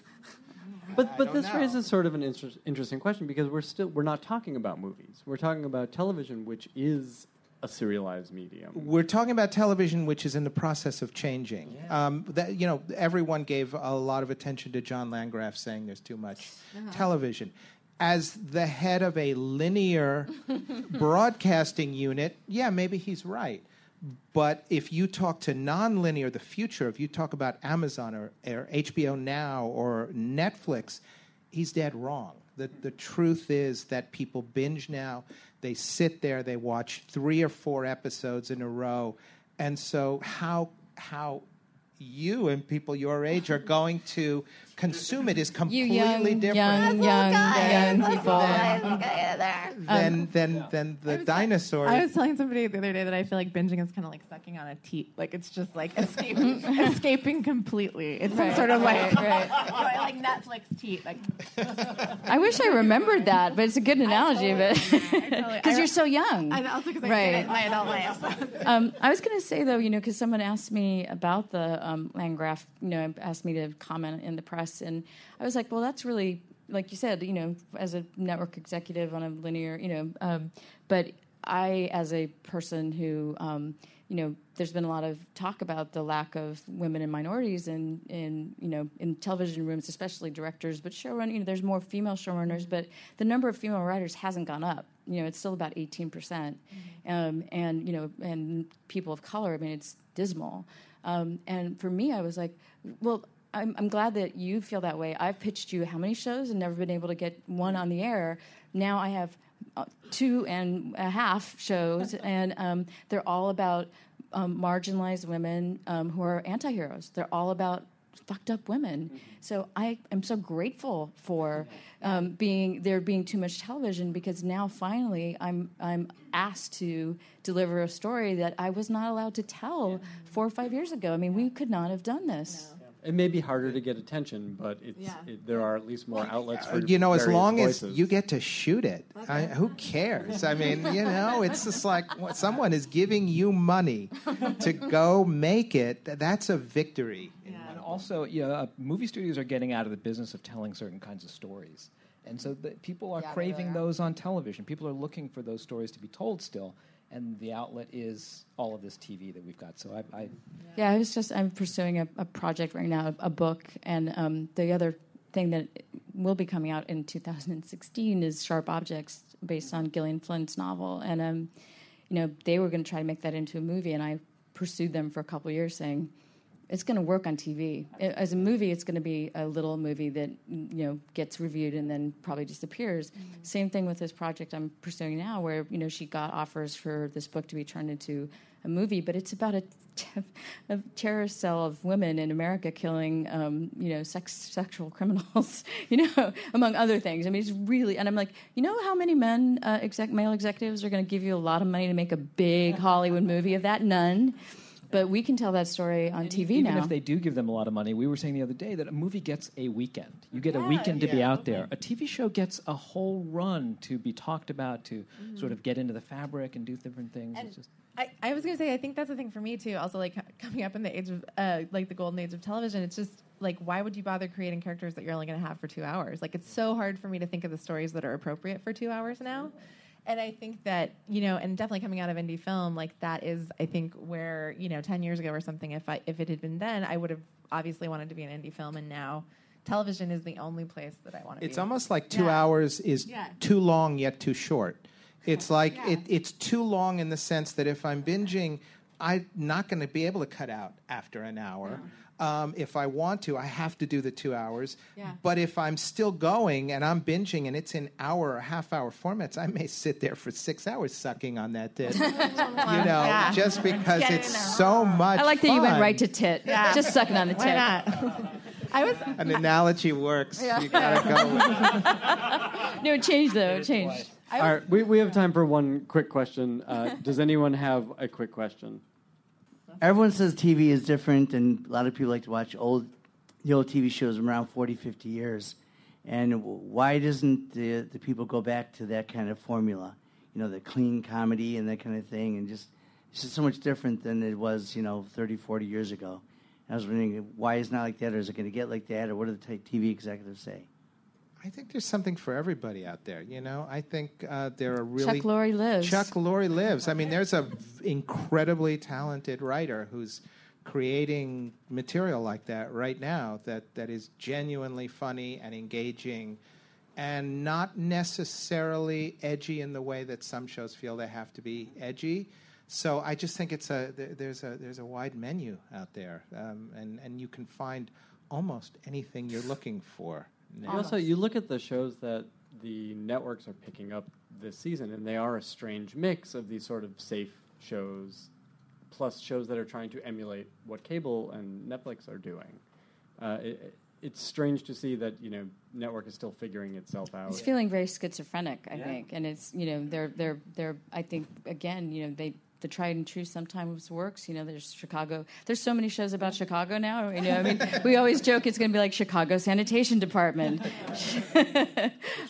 But this raises sort of an interesting question, because we're not talking about movies. We're talking about television, which is a serialized medium. We're talking about television, which is in the process of changing. Yeah. You know, everyone gave a lot of attention to John Landgraf saying there's too much television. As the head of a linear broadcasting unit, yeah, maybe he's right. But if you talk to non-linear, the future, if you talk about Amazon or HBO Now or Netflix, he's dead wrong. The truth is that people binge now. They sit there, they watch 3 or 4 episodes in a row. And so how you and people your age are going to consume it is completely different. Young people. Than the dinosaurs. I was telling somebody the other day that I feel like binging is kind of like sucking on a teat. Like, it's just like escaping completely. It's sort of like Netflix teat. Like. I wish I remembered that, but it's a good analogy of it. Because you're so young. And also because I did it in my adult life. I was going to say, though, you know, because someone asked me about the Landgraf, you know, asked me to comment in the press, and I was like, well, that's really, like you said, you know, as a network executive on a linear, you know, but I, as a person who, you know, there's been a lot of talk about the lack of women and minorities in you know, in television rooms, especially directors, but showrunners, you know, there's more female showrunners, but the number of female writers hasn't gone up. You know, it's still about 18%, and, you know, and people of color, I mean, it's dismal. And for me, I was like, well, I'm glad that you feel that way. I've pitched you how many shows and never been able to get one on the air. Now I have 2.5 shows, and they're all about marginalized women who are anti-heroes. They're all about fucked up women. Mm-hmm. So I am so grateful for being too much television, because now finally I'm asked to deliver a story that I was not allowed to tell 4 or 5 years ago. I mean, we could not have done this. No. It may be harder to get attention, but it's, there are at least more outlets for you know, as long voices. As you get to shoot it, who cares? I mean, you know, it's just like someone is giving you money to go make it. That's a victory. Yeah. And also, you know, movie studios are getting out of the business of telling certain kinds of stories. And so people are craving those on television. People are looking for those stories to be told still. And the outlet is all of this TV that we've got. So I'm pursuing a project right now, a book. And the other thing that will be coming out in 2016 is Sharp Objects, based on Gillian Flynn's novel. And, you know, they were going to try to make that into a movie. And I pursued them for a couple of years saying, it's going to work on TV. As a movie, it's going to be a little movie that, you know, gets reviewed and then probably disappears. Mm-hmm. Same thing with this project I'm pursuing now where, you know, she got offers for this book to be turned into a movie, but it's about a terror cell of women in America killing, you know, sexual criminals, you know, among other things. I mean, it's really, and I'm like, you know how many men, male executives are going to give you a lot of money to make a big Hollywood movie of that? None. But we can tell that story on TV even now. Even if they do give them a lot of money, we were saying the other day that a movie gets a weekend. You get a weekend to be out there. A TV show gets a whole run to be talked about, to sort of get into the fabric and do different things. And it's just... I was going to say, I think that's the thing for me, too. Also, like, coming up in the age of, like, the golden age of television, it's just, like, why would you bother creating characters that you're only going to have for 2 hours? Like, it's so hard for me to think of the stories that are appropriate for 2 hours now. And I think that, you know, and definitely coming out of indie film, like that is, I think, where, you know, 10 years ago or something, if it had been then, I would have obviously wanted to be an indie film. And now television is the only place that I want to be. It's almost like 2 hours is too long yet too short. It's like it's too long in the sense that if I'm binging, I'm not going to be able to cut out after an hour. Yeah. If I want to, I have to do the 2 hours. Yeah. But if I'm still going and I'm binging and it's in hour or half-hour formats, I may sit there for 6 hours sucking on that tit. Just because it's so much fun. I like that you went right to tit. Yeah. Just sucking on the tit. Why not? An analogy works. Yeah. You gotta go. No, it changed, though. It changed. All right, we have time for one quick question. Does anyone have a quick question? Everyone says TV is different, and a lot of people like to watch the old TV shows from around 40, 50 years. And why doesn't the people go back to that kind of formula? You know, the clean comedy and that kind of thing, and just it's just so much different than it was, you know, 30, 40 years ago. And I was wondering, why is it not like that, or is it going to get like that, or what do the TV executives say? I think there's something for everybody out there, you know? I think there are really... Chuck Lorre lives. Chuck Lorre lives. I mean, there's an incredibly talented writer who's creating material like that right now that is genuinely funny and engaging and not necessarily edgy in the way that some shows feel they have to be edgy. So I just think it's there's a wide menu out there, and you can find almost anything you're looking for. Also, you look at the shows that the networks are picking up this season, and they are a strange mix of these sort of safe shows plus shows that are trying to emulate what cable and Netflix are doing. It's strange to see that, you know, network is still figuring itself out. It's feeling very schizophrenic, I think, and it's, you know, they're I think, again, you know, the tried and true sometimes works. You know, there's Chicago. There's so many shows about Chicago now. You know, I mean, we always joke it's going to be like Chicago Sanitation Department.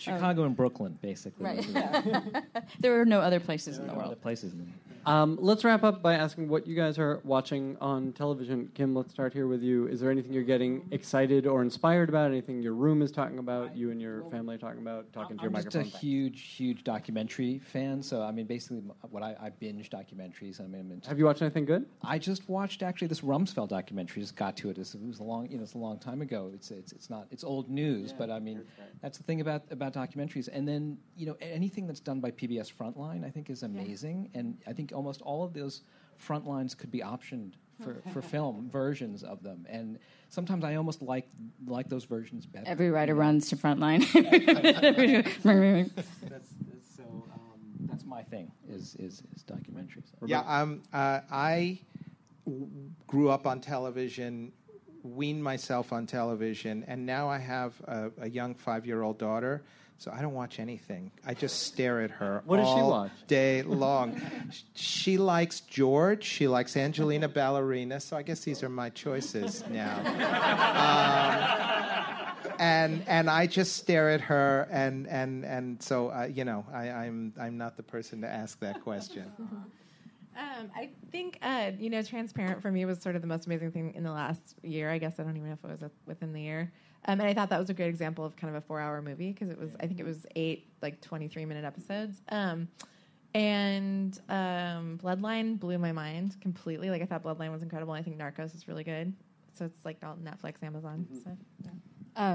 Chicago and Brooklyn, basically. Right. There are no other places in the world. Let's wrap up by asking what you guys are watching on television. Kim, let's start here with you. Is there anything you're getting excited or inspired about? Anything your room is talking about? You and your family are talking about? Talking to your microphone. I'm just a huge documentary fan. So, I mean, basically, what I binge documentaries. I mean, have you watched anything good? I just watched actually this Rumsfeld documentary. Just got to it. It was a long, you know, it's a long time ago. It's old news, but I mean, that's the thing about documentaries. And then, you know, anything that's done by PBS Frontline, I think, is amazing. Yeah. And I think almost all of those Frontlines could be optioned for film versions of them. And sometimes I almost like those versions better. Every writer runs to Frontline. That's my thing, is documentaries. Roberto? I grew up on television weaned myself on television, and now I have a young 5-year-old daughter, so I don't watch anything. I just stare at her all day long. She likes George. She likes Angelina Ballerina, so I guess these are my choices now. And I just stare at her, and so, you know, I'm not the person to ask that question. I think, you know, Transparent for me was sort of the most amazing thing in the last year. I guess I don't even know if it was within the year. And I thought that was a great example of kind of a 4-hour movie because it was, I think it was 8, like 23-minute episodes. Bloodline blew my mind completely. Like I thought Bloodline was incredible. I think Narcos is really good. So it's like all Netflix, Amazon. Mm-hmm. So, yeah.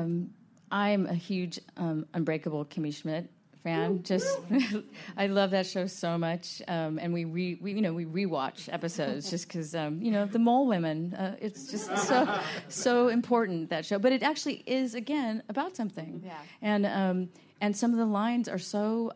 I'm a huge Unbreakable Kimmy Schmidt fan. Just, I love that show so much. And we rewatch episodes just because, you know, the mole women. It's just so important, that show. But it actually is, again, about something. Yeah. And some of the lines are so,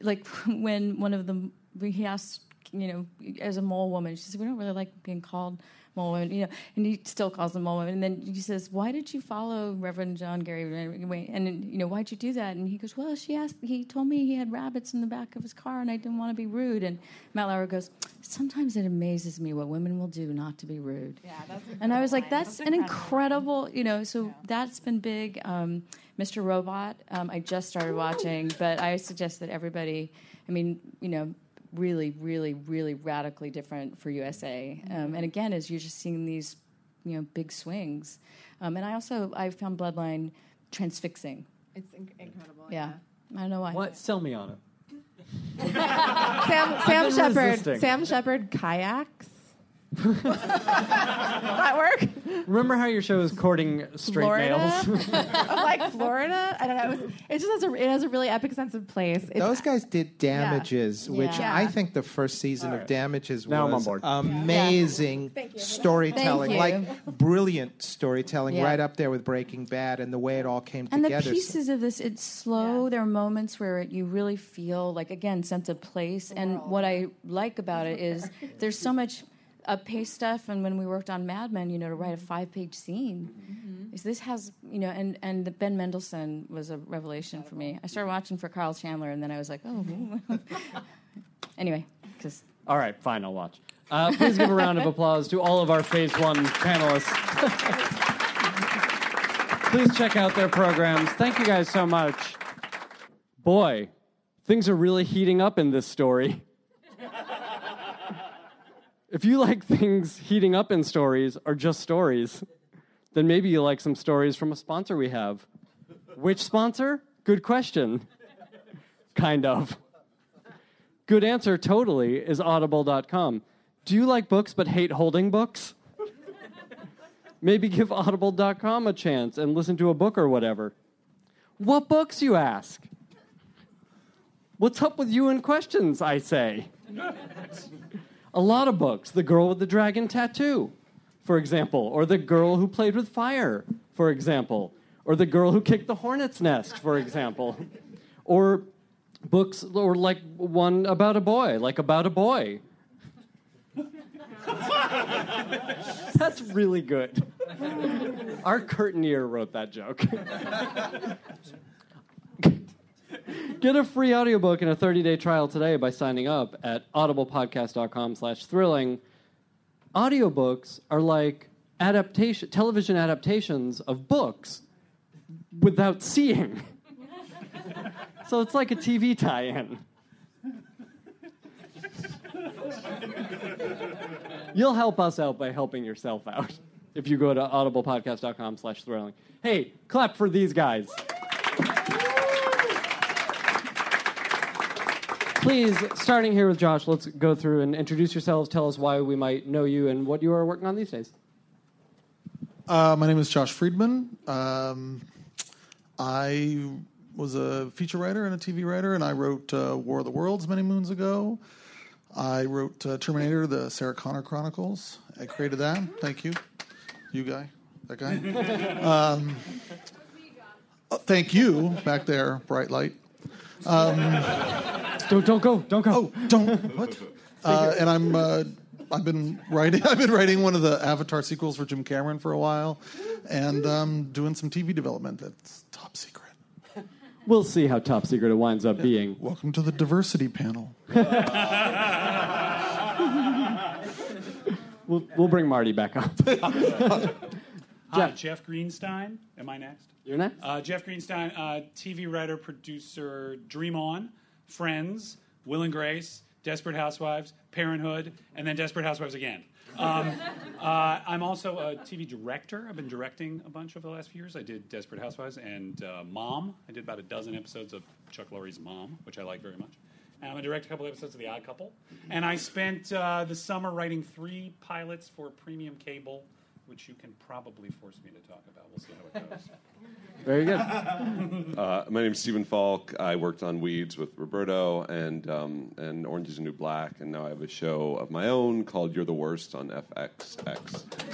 like when one of them, he asked, you know, as a mole woman, she said, "We don't really like being called mole women," you know, and he still calls them mole women. And then he says, "Why did you follow Reverend John Gary? And you know, why'd you do that?" And he goes, "Well, she asked. He told me he had rabbits in the back of his car, and I didn't want to be rude." And Matt Lauer goes, "Sometimes it amazes me what women will do not to be rude." Yeah, that's. And I was like, "That's an incredible, you know." So yeah. That's been big. Mr. Robot, I just started watching, but I suggest that everybody. I mean, you know. Really, really, really radically different for USA, and again, as you're just seeing these, you know, big swings. And I found Bloodline transfixing. It's incredible. Yeah, I don't know why. What? Sell me on it. Sam Shepard. Sam Shepard kayaks. Does that work? Remember how your show is courting straight males? Like Florida? I don't know. It just has a really epic sense of place. Those guys did Damages, which I think the first season of Damages was amazing storytelling. Like brilliant storytelling, right up there with Breaking Bad and the way it all came together. And the pieces of this, it's slow. There are moments where you really feel like, again, sense of place. And what I like about it is there's so much up-paced stuff, and when we worked on Mad Men, you know, to write a 5-page scene, this has, you know, and the Ben Mendelsohn was a revelation for me. I started watching for Carl Chandler, and then I was like, oh. Anyway, all right, fine, I'll watch. Please give a round of applause to all of our Phase One panelists. Please check out their programs. Thank you guys so much. Boy, things are really heating up in this story. If you like things heating up in stories or just stories, then maybe you like some stories from a sponsor we have. Which sponsor? Good question. Kind of. Good answer, totally, is audible.com. Do you like books but hate holding books? Maybe give audible.com a chance and listen to a book or whatever. What books, you ask? What's up with you and questions, I say? A lot of books. The Girl with the Dragon Tattoo, for example, or The Girl Who Played with Fire, for example, or The Girl Who Kicked the Hornet's Nest, for example, or books, or like one about a boy, like About a Boy. That's really good. Our curtaineer wrote that joke. Get a free audiobook and a 30-day trial today by signing up at audiblepodcast.com/thrilling. Audiobooks are like television adaptations of books without seeing. So it's like a TV tie-in. You'll help us out by helping yourself out if you go to audiblepodcast.com/thrilling. Hey, clap for these guys. Please, starting here with Josh, let's go through and introduce yourselves. Tell us why we might know you and what you are working on these days. My name is Josh Friedman. I was a feature writer and a TV writer, and I wrote War of the Worlds many moons ago. I wrote Terminator: The Sarah Connor Chronicles. I created that. Thank you. You guy. That guy. Thank you. Back there, bright light. Don't go. What? And I'm I've been writing one of the Avatar sequels for Jim Cameron for a while, and doing some TV development that's top secret. We'll see how top secret it winds up being. Welcome to the diversity panel. We'll bring Marty back up. Hi, Jeff Greenstein. Am I next? You're next. Jeff Greenstein, TV writer, producer, Dream On, Friends, Will and Grace, Desperate Housewives, Parenthood, and then Desperate Housewives again. I'm also a TV director. I've been directing a bunch over the last few years. I did Desperate Housewives and Mom. I did about a dozen episodes of Chuck Lorre's Mom, which I like very much. And I'm going to direct a couple episodes of The Odd Couple. And I spent the summer writing 3 pilots for premium cable, which you can probably force me to talk about. We'll see how it goes. Very good. My name's Stephen Falk. I worked on Weeds with Roberto and Orange is the New Black, and now I have a show of my own called You're the Worst on FXX.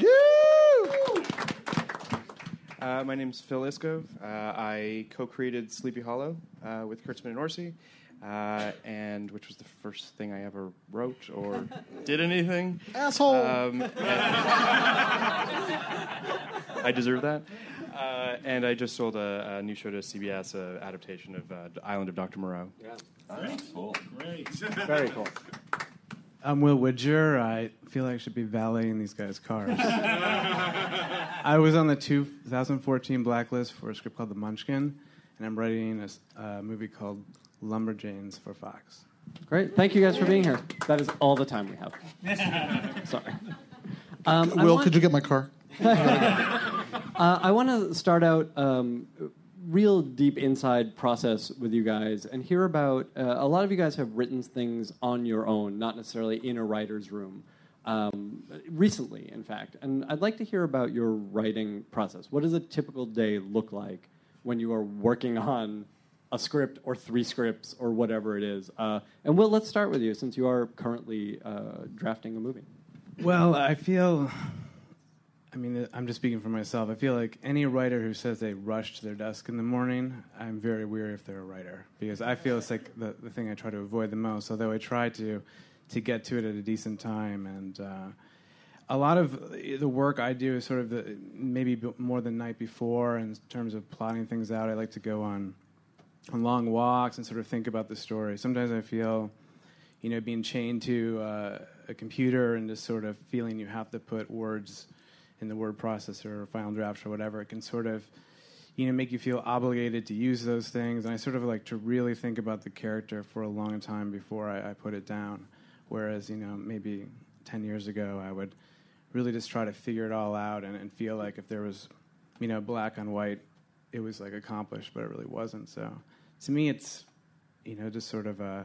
My name's Phil Iskov. I co-created Sleepy Hollow with Kurtzman and Orsi, and which was the first thing I ever wrote or did anything. Asshole! I deserve that. And I just sold a new show to CBS, an adaptation of Island of Dr. Moreau. Yeah. That's cool. Great. Very cool. I'm Will Widger. I feel like I should be valeting these guys' cars. I was on the 2014 blacklist for a script called The Munchkin, and I'm writing a movie called Lumberjanes for Fox. Great. Thank you guys for being here. That is all the time we have. Sorry. Will, could you get my car? I want to start out real deep inside process with you guys and hear about a lot of you guys have written things on your own, not necessarily in a writer's room, recently, in fact. And I'd like to hear about your writing process. What does a typical day look like when you are working on a script or 3 scripts or whatever it is? And Will, let's start with you, since you are currently drafting a movie. Well, I'm just speaking for myself. I feel like any writer who says they rush to their desk in the morning, I'm very weary if they're a writer, because I feel it's like the thing I try to avoid the most, although I try to get to it at a decent time. And a lot of the work I do is sort of maybe more the night before in terms of plotting things out. I like to go on long walks and sort of think about the story. Sometimes I feel, being chained to a computer and just sort of feeling you have to put words in the word processor or final drafts or whatever, it can sort of, make you feel obligated to use those things. And I sort of like to really think about the character for a long time before I put it down. Whereas, maybe 10 years ago, I would really just try to figure it all out and feel like if there was, black on white, it was like accomplished, but it really wasn't. So to me, it's, just sort of a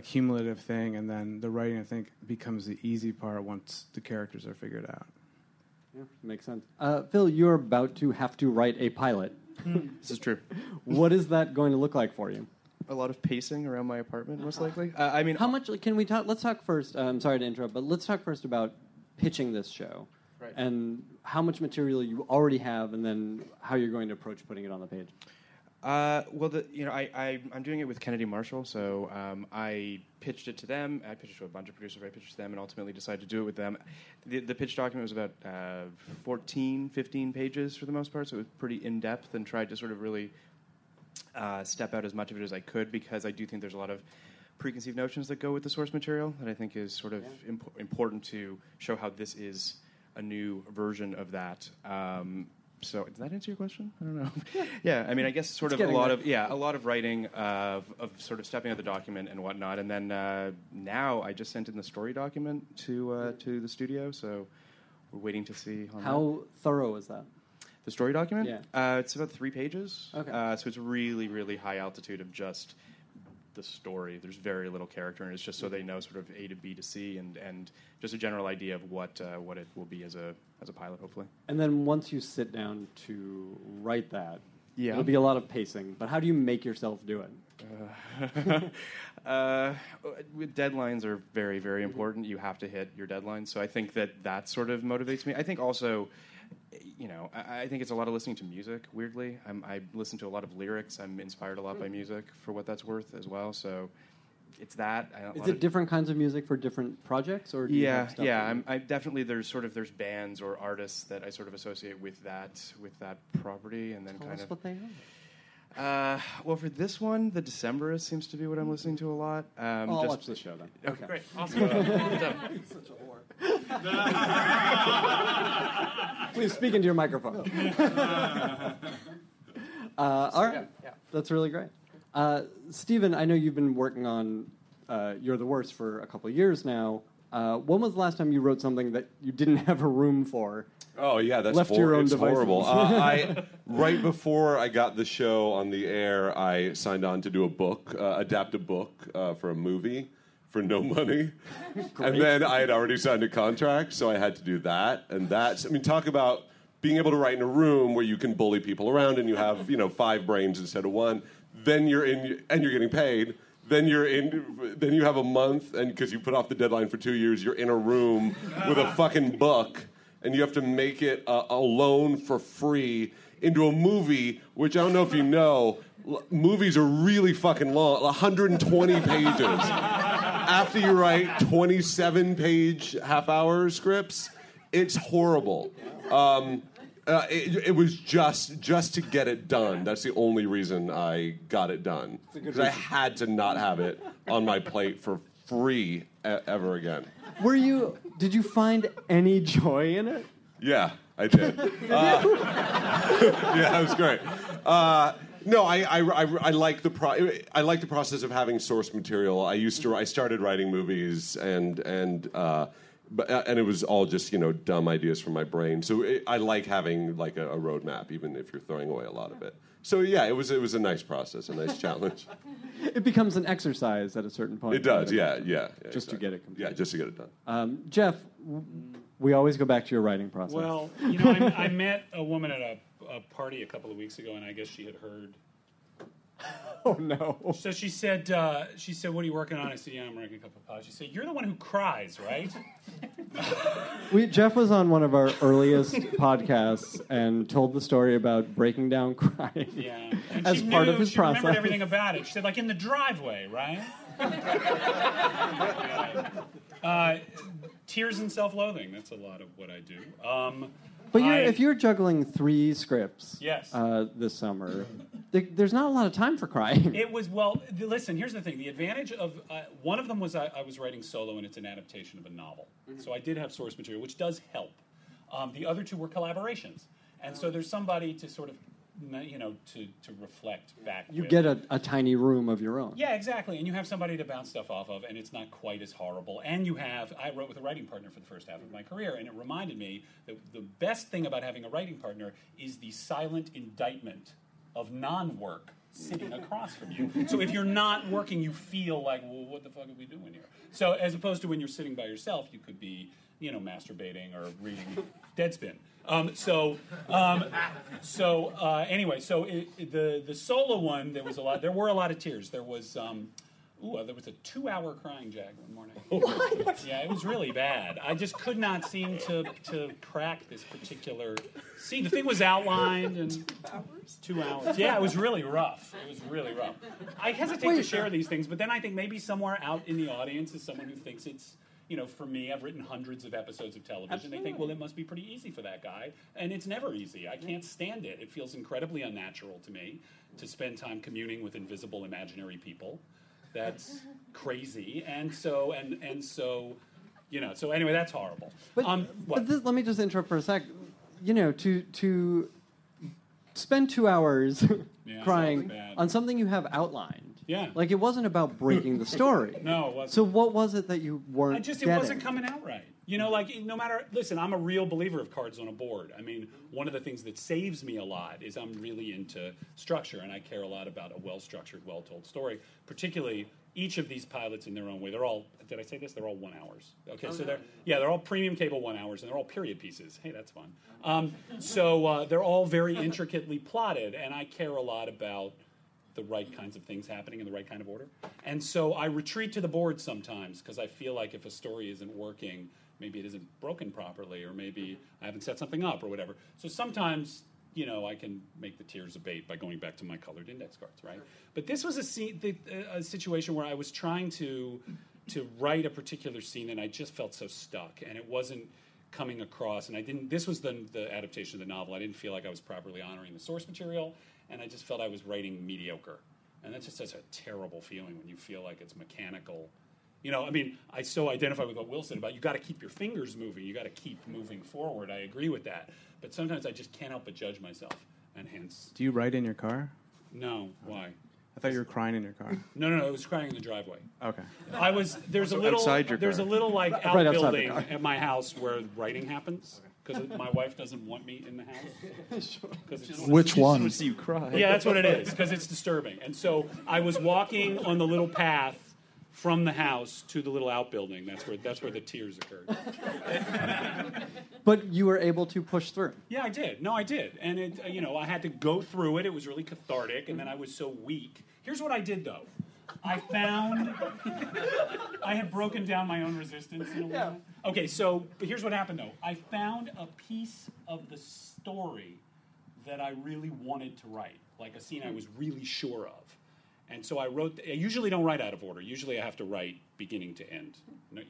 cumulative thing. And then the writing, I think, becomes the easy part once the characters are figured out. Yeah, makes sense. Phil, you're about to have to write a pilot. This is true. What is that going to look like for you? A lot of pacing around my apartment, most likely. How much can we talk? Let's talk first. I'm sorry to interrupt, but let's talk first about pitching this show, right, and how much material you already have, and then how you're going to approach putting it on the page. I'm doing it with Kennedy Marshall, so I pitched it to them. I pitched it to a bunch of producers. I pitched it to them and ultimately decided to do it with them. The pitch document was about 14, 15 pages for the most part, so it was pretty in-depth and tried to sort of really step out as much of it as I could, because I do think there's a lot of preconceived notions that go with the source material that I think is sort of important to show how this is a new version of that. So did that answer your question? I don't know. Yeah, I guess sort of a lot of writing of sort of stepping out the document and whatnot, and then now I just sent in the story document to the studio, so we're waiting to see how thorough is that. The story document? Yeah, it's about 3 pages. Okay, so it's really, really high altitude of just the story. There's very little character, and it's just so they know sort of A to B to C, and just a general idea of what it will be as a pilot, hopefully. And then once you sit down to write that, it'll be a lot of pacing. But how do you make yourself do it? Deadlines are very, very important. You have to hit your deadlines. So I think that sort of motivates me. I think also, I think it's a lot of listening to music, weirdly. I listen to a lot of lyrics. I'm inspired a lot by music, for what that's worth, as well. So it's that. Is it different kinds of music for different projects, or do you have stuff? I definitely there's bands or artists that I sort of associate with that property, and then kind of what they are. Well, for this one, The Decemberists seems to be what I'm listening to a lot. I'll watch this show then. Okay, great. Awesome. Such a whore. Please speak into your microphone. All right. Yeah. That's really great. Stephen, I know you've been working on You're the Worst for a couple of years now. When was the last time you wrote something that you didn't have a room for? Oh, yeah, that's horrible. Right before I got the show on the air, I signed on to do a book, adapt a book for a movie for no money. Great. And then I had already signed a contract, so I had to do that. And that's, talk about being able to write in a room where you can bully people around and you have, 5 brains instead of one. Then you're in, and you're getting paid. Then you have a month, and because you put off the deadline for 2 years, you're in a room with a fucking book. And you have to make it a loan for free into a movie, which I don't know if you know, movies are really fucking long, 120 pages. After you write 27-page half-hour scripts, it's horrible. It was just to get it done. That's the only reason I got it done. Because I had to not have it on my plate for free ever again. Did you find any joy in it? Yeah, I did. Yeah, it was great. No, I like the process of having source material. I started writing movies and it was all just dumb ideas from my brain. So I like having like a roadmap, even if you're throwing away a lot of it. So yeah, it was a nice process, a nice challenge. It becomes an exercise at a certain point. It does, yeah. Just to get it completed. Yeah, just to get it done. Jeff, we always go back to your writing process. Well, I met a woman at a party a couple of weeks ago, and I guess she had heard. Oh no! So she said, "What are you working on?" I said, "Yeah, I'm writing a couple of pods." She said, "You're the one who cries, right?" Jeff was on one of our earliest podcasts and told the story about breaking down crying as part of his process. She remembered everything about it. She said, "Like in the driveway, right?" Tears and self-loathing. That's a lot of what I do. But if you're juggling 3 scripts this summer, there's not a lot of time for crying. It was, listen, here's the thing. The advantage of, one of them was I was writing solo, and it's an adaptation of a novel. Mm-hmm. So I did have source material, which does help. The other 2 were collaborations. And so there's somebody to sort of, to reflect back. You get a tiny room of your own. Yeah, exactly. And you have somebody to bounce stuff off of, and it's not quite as horrible. And I wrote with a writing partner for the first half of my career, and it reminded me that the best thing about having a writing partner is the silent indictment of non-work sitting across from you. So if you're not working, you feel like, what the fuck are we doing here? So as opposed to when you're sitting by yourself, you could be, masturbating or reading Deadspin. The solo one, there were a lot of tears. There was, there was a 2-hour crying jag one morning. What? Yeah, it was really bad. I just could not seem to crack this particular scene. The thing was outlined and 2 hours. 2 hours. Yeah, it was really rough. I hesitate to share these things, but then I think maybe somewhere out in the audience is someone who thinks it's, for me, I've written hundreds of episodes of television. Absolutely. They think, it must be pretty easy for that guy. And it's never easy. I can't stand it. It feels incredibly unnatural to me to spend time communing with invisible imaginary people. That's crazy. So anyway, that's horrible. But let me just interrupt for a sec. To spend 2 hours crying on something you have outlined. Yeah. It wasn't about breaking the story. No, it wasn't. So what was it that you weren't getting? It wasn't coming out right. No matter... Listen, I'm a real believer of cards on a board. One of the things that saves me a lot is I'm really into structure, and I care a lot about a well-structured, well-told story. Particularly, each of these pilots in their own way. They're all... Did I say this? They're all 1 hours. Okay, they're all premium cable 1 hours, and they're all period pieces. Hey, that's fun. They're all very intricately plotted, and I care a lot about the right kinds of things happening in the right kind of order. And so I retreat to the board sometimes because I feel like if a story isn't working, maybe it isn't broken properly, or maybe I haven't set something up or whatever. So sometimes, you know, I can make the tears abate by going back to my colored index cards, right? Sure. But this was a situation where I was trying to write a particular scene, and I just felt so stuck, and it wasn't coming across, and I didn't, this was the adaptation of the novel, I didn't feel like I was properly honoring the source material, and I just felt I was writing mediocre. And that's just such a terrible feeling when you feel like it's mechanical. You know, I mean, I so identify with what Will said about you got to keep your fingers moving, you got to keep moving forward. I agree with that. But sometimes I just can't help but judge myself, and hence... Do you write in your car? No. Why? I thought you were crying in your car. No, I was crying in the driveway. Okay. I was, there's a little outbuilding right at my house where writing happens, because my wife doesn't want me in the house. Which one? She sees you cry. Yeah, that's what it is, because it's disturbing. And so I was walking on the little path from the house to the little outbuilding. That's where the tears occurred. But you were able to push through. Yeah, I did. No, I did. And it, you know, I had to go through it. It was really cathartic, and then I was so weak. Here's what I did, though. I found I had broken down my own resistance in a way. Yeah. Okay, so but here's what happened, though. I found a piece of the story that I really wanted to write, like a scene I was really sure of. And so I wrote, I usually don't write out of order. Usually I have to write beginning to end, no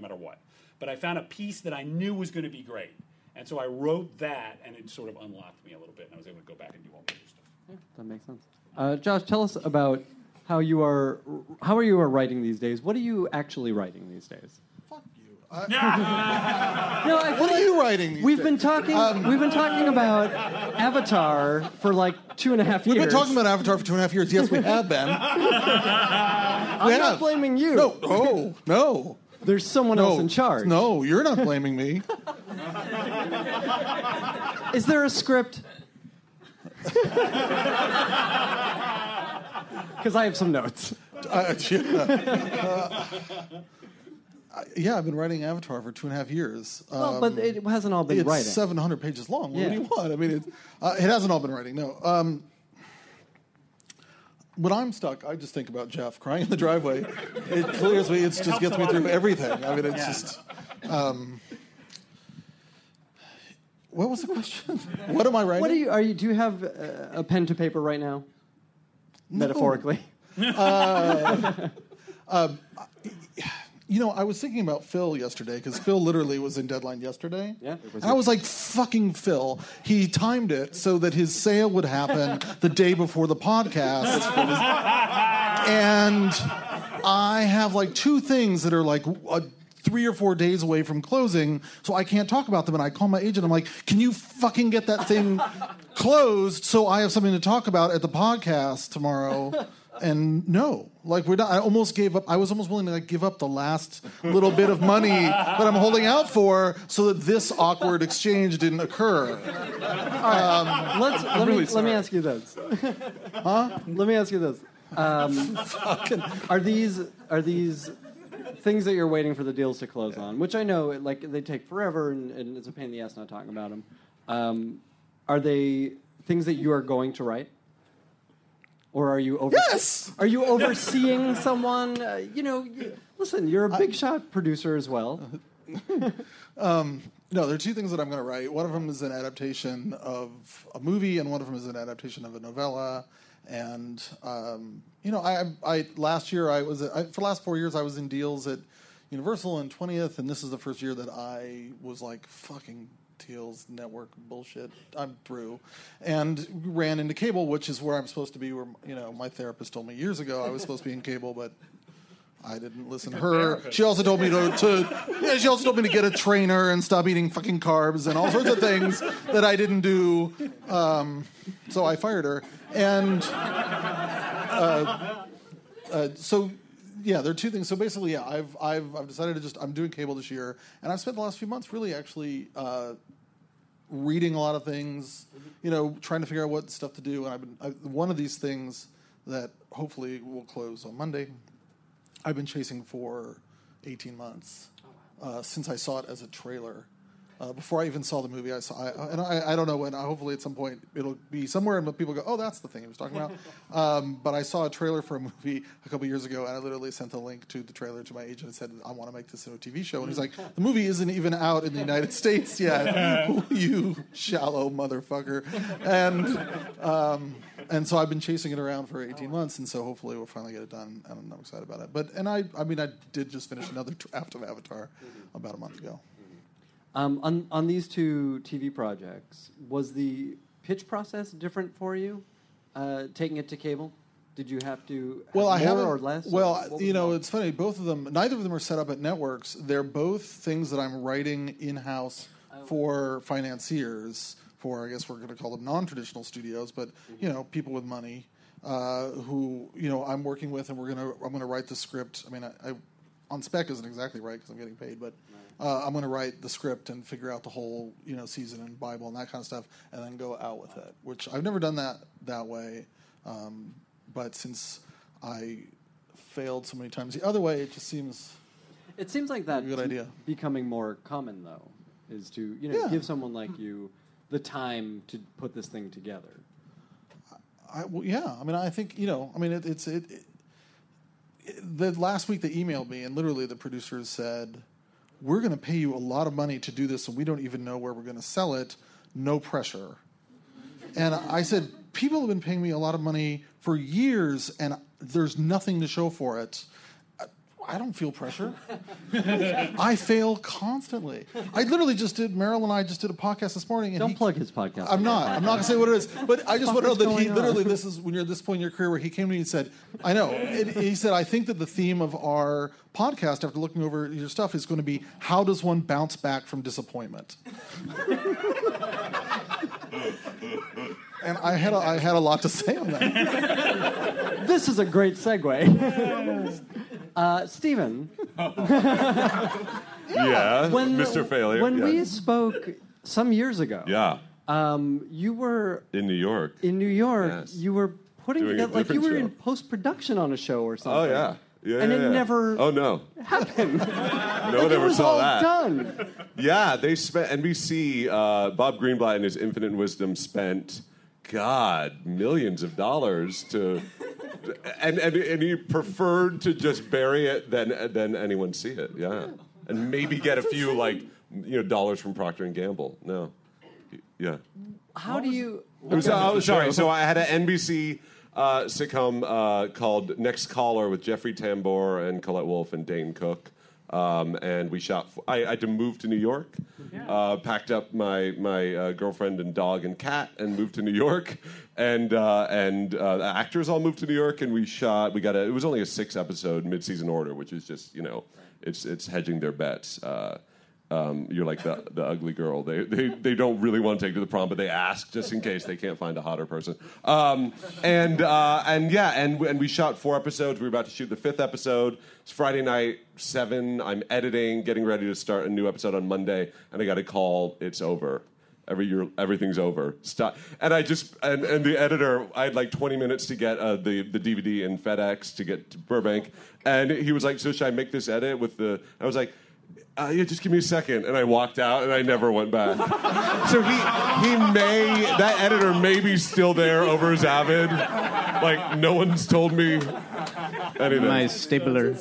matter what. But I found a piece that I knew was going to be great. And so I wrote that, and it sort of unlocked me a little bit, and I was able to go back and do all the other stuff. Yeah, that makes sense. Josh, tell us about how you are writing these days. What are you actually writing these days? Fuck you. No, what are you writing these days? We've been talking about Avatar for like 2.5 years. We've been talking about Avatar for 2.5 years. Yes, we have been. I'm not blaming you. No. Oh, no. There's someone else in charge. No, you're not blaming me. Is there a script? Because I have some notes. Yeah, I've been writing Avatar for 2.5 years. Well, but it hasn't all been writing. It's 700 pages long. What do you want? I mean, it hasn't all been writing, no. When I'm stuck, I just think about Jeff crying in the driveway. It clears me. It just gets me through everything. I mean, it's just... what was the question? What am I writing? Do you have a pen to paper right now? No. Metaphorically. You know, I was thinking about Phil yesterday, because Phil literally was in Deadline yesterday. Yeah. And I was like, fucking Phil. He timed it so that his sale would happen the day before the podcast. And I have like two things that are like 3 or 4 days away from closing, so I can't talk about them. And I call my agent. I'm like, can you fucking get that thing closed so I have something to talk about at the podcast tomorrow? And no, like we're not. I almost gave up. I was almost willing to like give up the last little bit of money that I'm holding out for, so that this awkward exchange didn't occur. Let me ask you this. Huh? Let me ask you this. Are these things that you're waiting for the deals to close on? Which I know, like they take forever, and it's a pain in the ass not talking about them. Are they things that you are going to write? Or are you overseeing someone? Listen, you're a big shot producer as well. No, there are two things that I'm going to write. One of them is an adaptation of a movie, and one of them is an adaptation of a novella. And for the last 4 years I was in deals at Universal and 20th, and this is the first year that I was like fucking. Deals, network bullshit. I'm through, and ran into cable, which is where I'm supposed to be. Where my therapist told me years ago I was supposed to be in cable, but I didn't listen to her. Therapist. She also told me to get a trainer and stop eating fucking carbs and all sorts of things that I didn't do. So I fired her, and so. Yeah, there are two things. So basically, yeah, I've decided to I'm doing cable this year, and I've spent the last few months really actually reading a lot of things, trying to figure out what stuff to do. And one of these things that hopefully will close on Monday, I've been chasing for 18 months since I saw it as a trailer. Before I even saw the movie, I don't know when. Hopefully, at some point, it'll be somewhere, and people go, "Oh, that's the thing he was talking about." But I saw a trailer for a movie a couple years ago, and I literally sent a link to the trailer to my agent and said, "I want to make this into a TV show." And he's like, "The movie isn't even out in the United States yet, you shallow motherfucker." And so I've been chasing it around for 18 months, and so hopefully we'll finally get it done, and I'm excited about it. But I did just finish another draft of Avatar about a month ago. On these two TV projects, was the pitch process different for you, taking it to cable? Did you have to have more or less? Well, it's funny. Both of them, neither of them are set up at networks. They're both things that I'm writing in-house for financiers, for I guess we're going to call them non-traditional studios, but people with money who I'm working with, and I'm going to write the script. I mean, I on spec isn't exactly right because I'm getting paid, but I'm going to write the script and figure out the whole season and Bible and that kind of stuff, and then go out with it. Which I've never done that way, but since I failed so many times the other way, it just seems. It seems like that's a good idea. Becoming more common though is to give someone like you the time to put this thing together. I mean, I think it's. The last week they emailed me, and literally the producers said, "We're going to pay you a lot of money to do this, and we don't even know where we're going to sell it. No pressure." And I said, "People have been paying me a lot of money for years, and there's nothing to show for it. I don't feel pressure." I fail constantly. Merrill and I just did a podcast this morning. And don't plug his podcast. I'm not going to say what it is. But I just want to know that he literally, this is when you're at this point in your career where he came to me and said, I know. He said, I think that the theme of our podcast, after looking over your stuff, is going to be, how does one bounce back from disappointment? And I had a lot to say on that. This is a great segue. Stephen. Yeah, Mr. Failure. When we spoke some years ago, you were in New York. Yes. You were putting together, like you were in post-production on a show or something. Oh yeah. Yeah, and it never happened. No one ever saw that. Done. Yeah, they spent NBC. Bob Greenblatt, in his infinite wisdom, spent millions of dollars to, and he preferred to just bury it than anyone see it. Yeah, and maybe get a few dollars from Procter and Gamble. No, yeah. How do you? Sorry. So I had an NBC. Sitcom called Next Caller with Jeffrey Tambor and Colette Wolfe and Dane Cook, and we shot. I had to move to New York, packed up my girlfriend and dog and cat, and moved to New York, and the actors all moved to New York, and we shot. It was only a 6-episode mid-season order, which is just it's hedging their bets. You're like the ugly girl. They don't really want to take to the prom, but they ask just in case they can't find a hotter person. And we shot 4 episodes. We were about to shoot the 5th episode. It's Friday night, 7. I'm editing, getting ready to start a new episode on Monday, and I got a call. It's over. Every year, everything's over. Stop. And I just and the editor, I had like 20 minutes to get the DVD in FedEx to get to Burbank, and he was like, "So should I make this edit with the?" I was like. Yeah, just give me a second. And I walked out, and I never went back. So that editor may be still there over his Avid. Like, no one's told me anything. My stapler.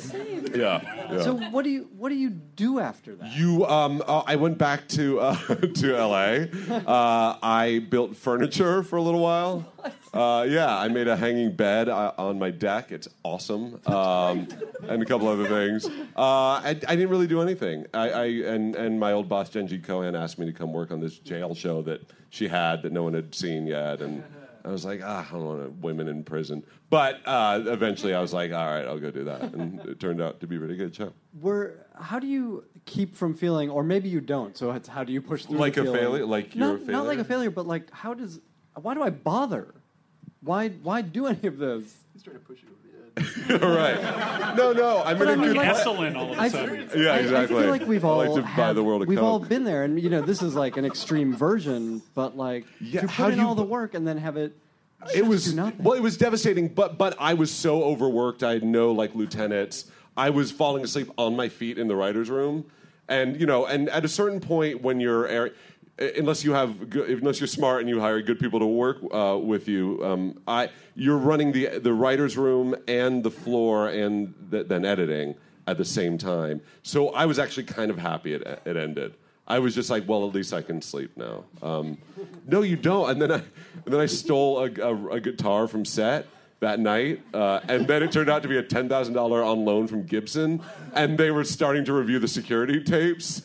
Yeah. So what do you do after that? I went back to L.A. I built furniture for a little while. I made a hanging bed on my deck. It's awesome, and a couple other things. I didn't really do anything. And my old boss Jenji Kohan asked me to come work on this jail show that she had that no one had seen yet, and I was like, I don't want women in prison. But eventually, I was like, all right, I'll go do that, and it turned out to be a really good show. How do you keep from feeling, or maybe you don't? So how do you push through? Like a failure, like you're a failure. Not like a failure, but like why do I bother? Why do any of this? He's trying to push you over the edge. All right. No. I mean, like, excellent all of a sudden. Yeah, exactly. I feel like we've all all been there, and this is like an extreme version, but like to put in all the work and then have it. It was do nothing. Well, it was devastating, but I was so overworked. I had no lieutenants. I was falling asleep on my feet in the writers' room. And, you know, and at a certain point when you're... Unless you're smart and you hire good people to work with you, you're running the writer's room and the floor and then editing at the same time. So I was actually kind of happy it ended. I was just like, well, at least I can sleep now. No, you don't. And then I stole a guitar from set that night, and then it turned out to be a $10,000 on loan from Gibson, and they were starting to review the security tapes.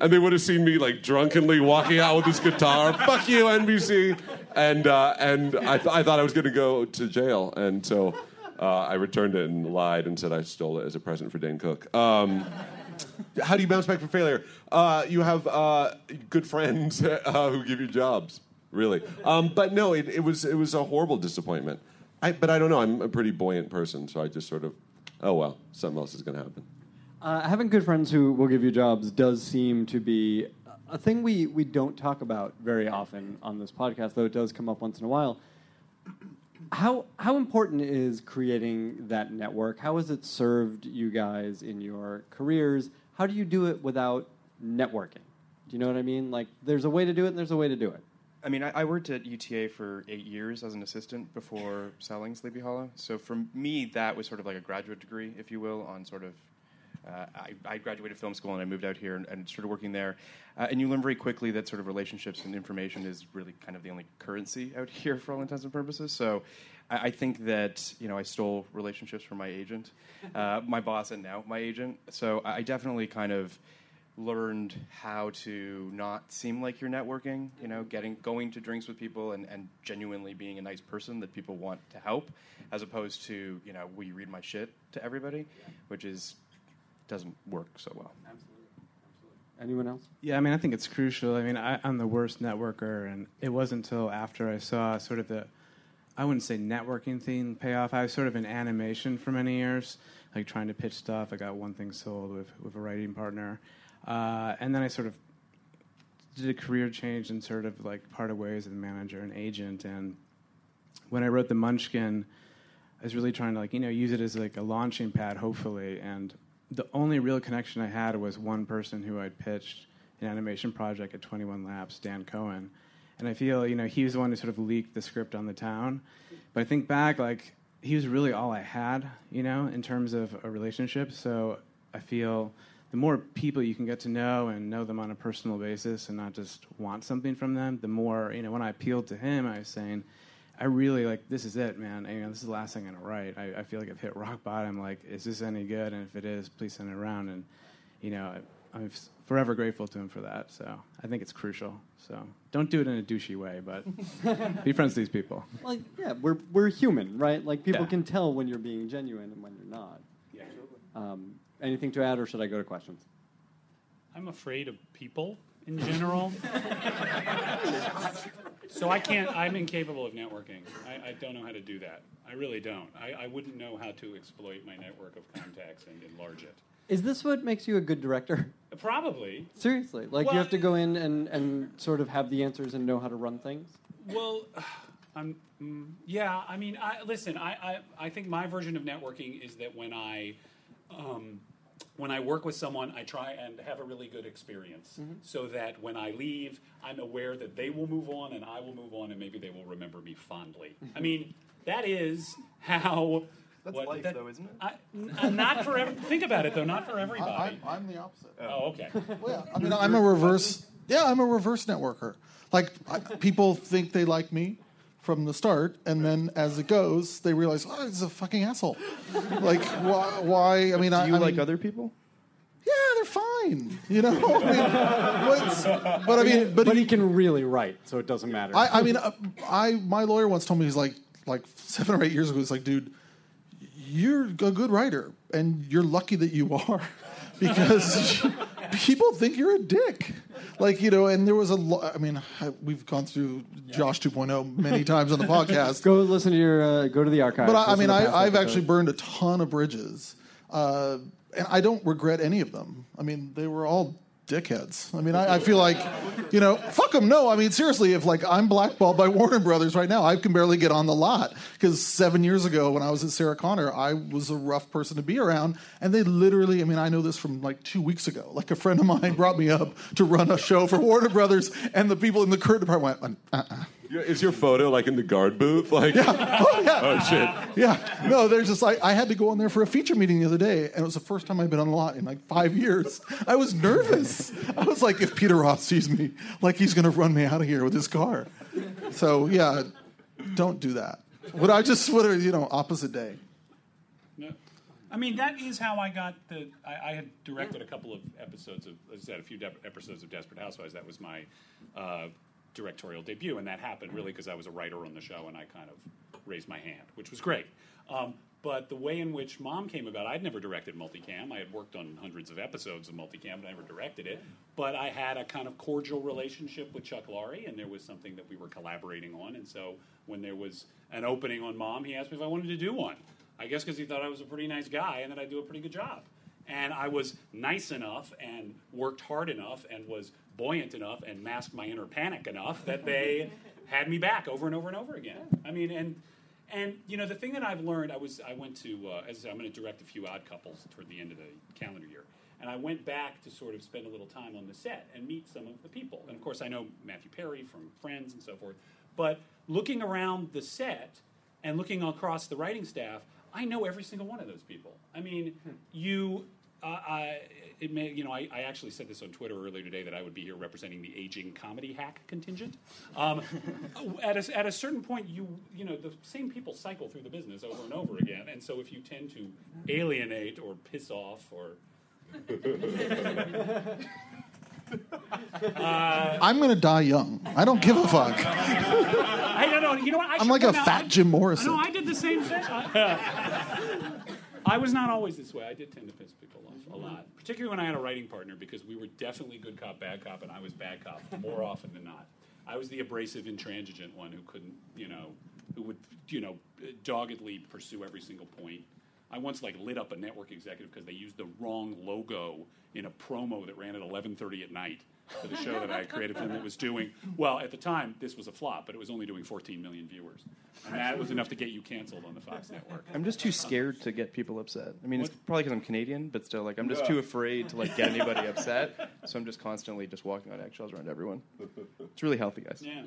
And they would have seen me, like, drunkenly walking out with this guitar. Fuck you, NBC. And I thought I was going to go to jail. And so I returned it and lied and said I stole it as a present for Dane Cook. How do you bounce back from failure? You have good friends who give you jobs, really. But no, it was a horrible disappointment. But I don't know. I'm a pretty buoyant person, so I just sort of, oh, well, something else is going to happen. Having good friends who will give you jobs does seem to be a thing we don't talk about very often on this podcast, though it does come up once in a while. How important is creating that network? How has it served you guys in your careers? How do you do it without networking? Do you know what I mean? Like, there's a way to do it and there's a way to do it. I mean, I worked at UTA for 8 years as an assistant before selling Sleepy Hollow. So for me, that was sort of like a graduate degree, if you will, on sort of... I graduated film school and I moved out here and started working there. And you learn very quickly that sort of relationships and information is really kind of the only currency out here for all intents and purposes. So I think that, you know, I stole relationships from my agent, my boss and now my agent. So I definitely kind of learned how to not seem like you're networking, you know, going to drinks with people and genuinely being a nice person that people want to help, as opposed to, you know, will you read my shit to everybody, which is... doesn't work so well. Absolutely. Anyone else? Yeah, I mean, I think it's crucial. I mean, I'm the worst networker, and it wasn't until after I saw sort of the, I wouldn't say networking thing payoff. I was sort of in animation for many years, like trying to pitch stuff. I got one thing sold with a writing partner. And then I sort of did a career change and sort of like parted ways with a manager and agent. And when I wrote The Munchkin, I was really trying to, like, you know, use it as like a launching pad, hopefully, and the only real connection I had was one person who I'd pitched an animation project at 21 Laps, Dan Cohen. And I feel, you know, he was the one who sort of leaked the script on the town. But I think back, like, he was really all I had, you know, in terms of a relationship. So I feel the more people you can get to know and know them on a personal basis and not just want something from them, the more, you know, when I appealed to him, I was saying, I really, like, this is it, man. You know, this is the last thing I'm going to write. I feel like I've hit rock bottom. Like, is this any good? And if it is, please send it around. And, you know, I'm forever grateful to him for that. So I think it's crucial. So don't do it in a douchey way, but be friends with these people. Like, yeah, we're human, right? Like, people can tell when you're being genuine and when you're not. Yeah, absolutely. Anything to add, or should I go to questions? I'm afraid of people in general. So I'm incapable of networking. I don't know how to do that. I really don't. I wouldn't know how to exploit my network of contacts and enlarge it. Is this what makes you a good director? Probably. Seriously. Like, well, you have to go in and sort of have the answers and know how to run things? Well, I think my version of networking is that when I work with someone, I try and have a really good experience so that when I leave, I'm aware that they will move on and I will move on and maybe they will remember me fondly. I mean, that is how... That's life, though, isn't it? Not for every, think about it, though, not for everybody. I'm the opposite. Oh, okay. Well, yeah, I mean, I'm a reverse networker. Like, people think they like me from the start, and then as it goes, they realize, oh, this is a fucking asshole. Like, why? I mean, do you like other people? Yeah, they're fine. You know, but he can really write, so it doesn't matter. My lawyer once told me, he's like 7 or 8 years ago, he's like, dude, you're a good writer, and you're lucky that you are, because people think you're a dick. Like, you know, and there was we've gone through Josh 2.0 many times on the podcast. Go listen to go to the archives. But I've actually burned a ton of bridges, and I don't regret any of them. I mean, they were all dickheads. I mean, I feel like, you know, fuck them. No, I mean, seriously, if like I'm blackballed by Warner Brothers right now, I can barely get on the lot because 7 years ago when I was at Sarah Connor, I was a rough person to be around. And they literally, I mean, I know this from like 2 weeks ago, like a friend of mine brought me up to run a show for Warner Brothers and the people in the curtain department went, Is your photo like in the guard booth? Like, yeah. Oh, yeah. Oh, shit. Yeah. No, there's just like, I had to go on there for a feature meeting the other day, and it was the first time I've been on the lot in like 5 years. I was nervous. I was like, if Peter Roth sees me, like he's going to run me out of here with his car. So, yeah, don't do that. Opposite day. No. I mean, that is how I got the... I had directed a couple of episodes of... I said a few episodes of Desperate Housewives. That was my... directorial debut, and that happened really because I was a writer on the show and I kind of raised my hand, which was great. But the way in which Mom came about, I'd never directed multicam. I had worked on hundreds of episodes of multicam, but I never directed it. But I had a kind of cordial relationship with Chuck Lorre, and there was something that we were collaborating on. And so when there was an opening on Mom, he asked me if I wanted to do one. I guess because he thought I was a pretty nice guy and that I'd do a pretty good job. And I was nice enough and worked hard enough and was buoyant enough and masked my inner panic enough that they had me back over and over and over again. I mean, and you know, the thing that I've learned, as I said, I'm going to direct a few Odd Couples toward the end of the calendar year. And I went back to sort of spend a little time on the set and meet some of the people. And of course, I know Matthew Perry from Friends and so forth. But looking around the set and looking across the writing staff, I know every single one of those people. I mean, I actually said this on Twitter earlier today that I would be here representing the aging comedy hack contingent. At a certain point, you know the same people cycle through the business over and over again, and so if you tend to alienate or piss off or I'm gonna die young. I don't give a fuck. I don't know. You know what? I'm like a fat Jim Morrison. No, I did the same thing. I was not always this way. I did tend to piss people off a lot, particularly when I had a writing partner, because we were definitely good cop, bad cop, and I was bad cop more often than not. I was the abrasive, intransigent one who couldn't, you know, who would, you know, doggedly pursue every single point. I once like lit up a network executive because they used the wrong logo in a promo that ran at 11:30 at night for the show that I created for them that was doing, well, at the time, this was a flop, but it was only doing 14 million viewers. And that was enough to get you canceled on the Fox network. I'm just too scared to get people upset. I mean, it's probably because I'm Canadian, but still, like, I'm just too afraid to, like, get anybody upset. So I'm just constantly just walking on eggshells around everyone. It's really healthy, guys. Yeah.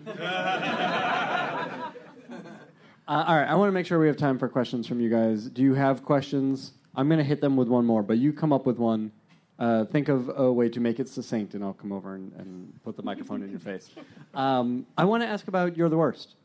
All right, I want to make sure we have time for questions from you guys. Do you have questions? I'm going to hit them with one more, but you come up with one. Think of a way to make it succinct, and I'll come over and put the microphone in your face. I want to ask about You're the Worst.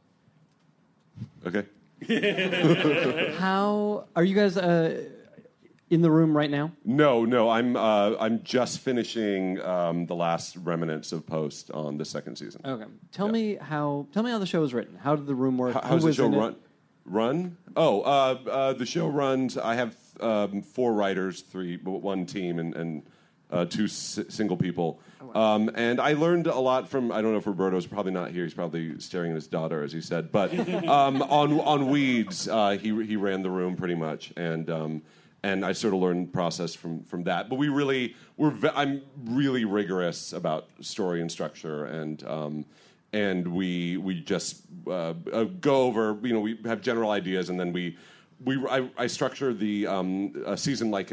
Okay. How are you guys in the room right now? No, I'm just finishing the last remnants of post on the second season. Okay. Tell me how the show is written. How did the room work? How does the show run? The show runs. I have four writers, one team, and two single people. Oh, wow. And I learned a lot from. I don't know if Roberto's probably not here. He's probably staring at his daughter, as he said. But on Weeds, he ran the room pretty much, and I sort of learned process from that. But I'm really rigorous about story and structure . And we just go over, you know, we have general ideas, and then I structure the season like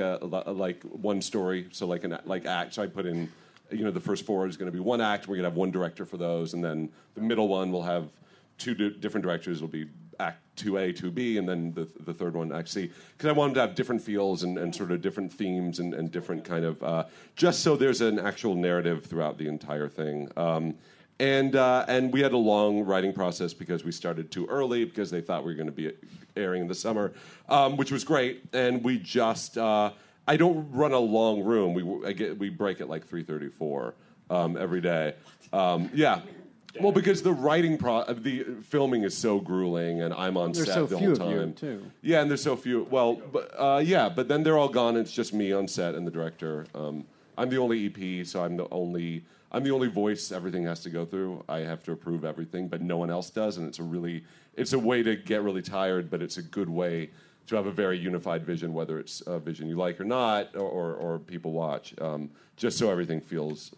one story, so like act. So I put in, you know, the first four is going to be one act. We're going to have one director for those, and then the middle one will have two different directors. Will be act 2A, 2B, and then the third one act C. Because I wanted to have different feels and sort of different themes and different kind of just so there's an actual narrative throughout the entire thing. And we had a long writing process because we started too early because they thought we were going to be airing in the summer, which was great. And we just I don't run a long room. We break at like 3:34 every day. Yeah. Well, because the writing the filming is so grueling, and I'm on set the whole time. There's so few of you, too. Yeah, and there's so few. Well, but then they're all gone. And it's just me on set and the director. I'm the only EP, so I'm the only voice everything has to go through. I have to approve everything, but no one else does, and it's a way to get really tired, but it's a good way to have a very unified vision, whether it's a vision you like or not, or people watch, just so everything feels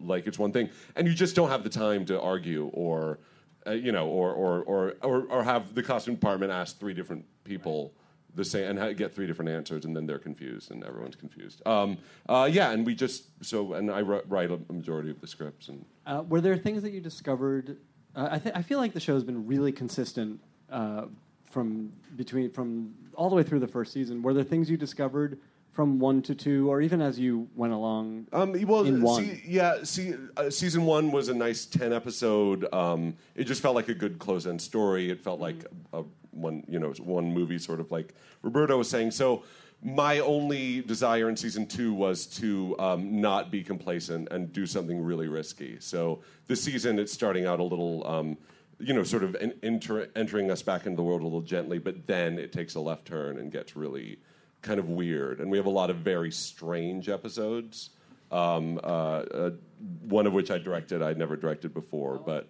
like it's one thing. And you just don't have the time to argue or, you know, or have the costume department ask three different people the same and get three different answers, and then they're confused and everyone's confused. Yeah, and we just and I write a majority of the scripts. And were there things that you discovered? I feel like the show's been really consistent from all the way through the first season. Were there things you discovered from 1 to 2, or even as you went along? Season 1 was a nice 10-episode. It just felt like a good close-end story. It felt like one movie, sort of like Roberto was saying. So my only desire in season 2 was to not be complacent and do something really risky. So this season, it's starting out a little, sort of entering us back into the world a little gently, but then it takes a left turn and gets really kind of weird. And we have a lot of very strange episodes, one of which I directed. I'd never directed before, but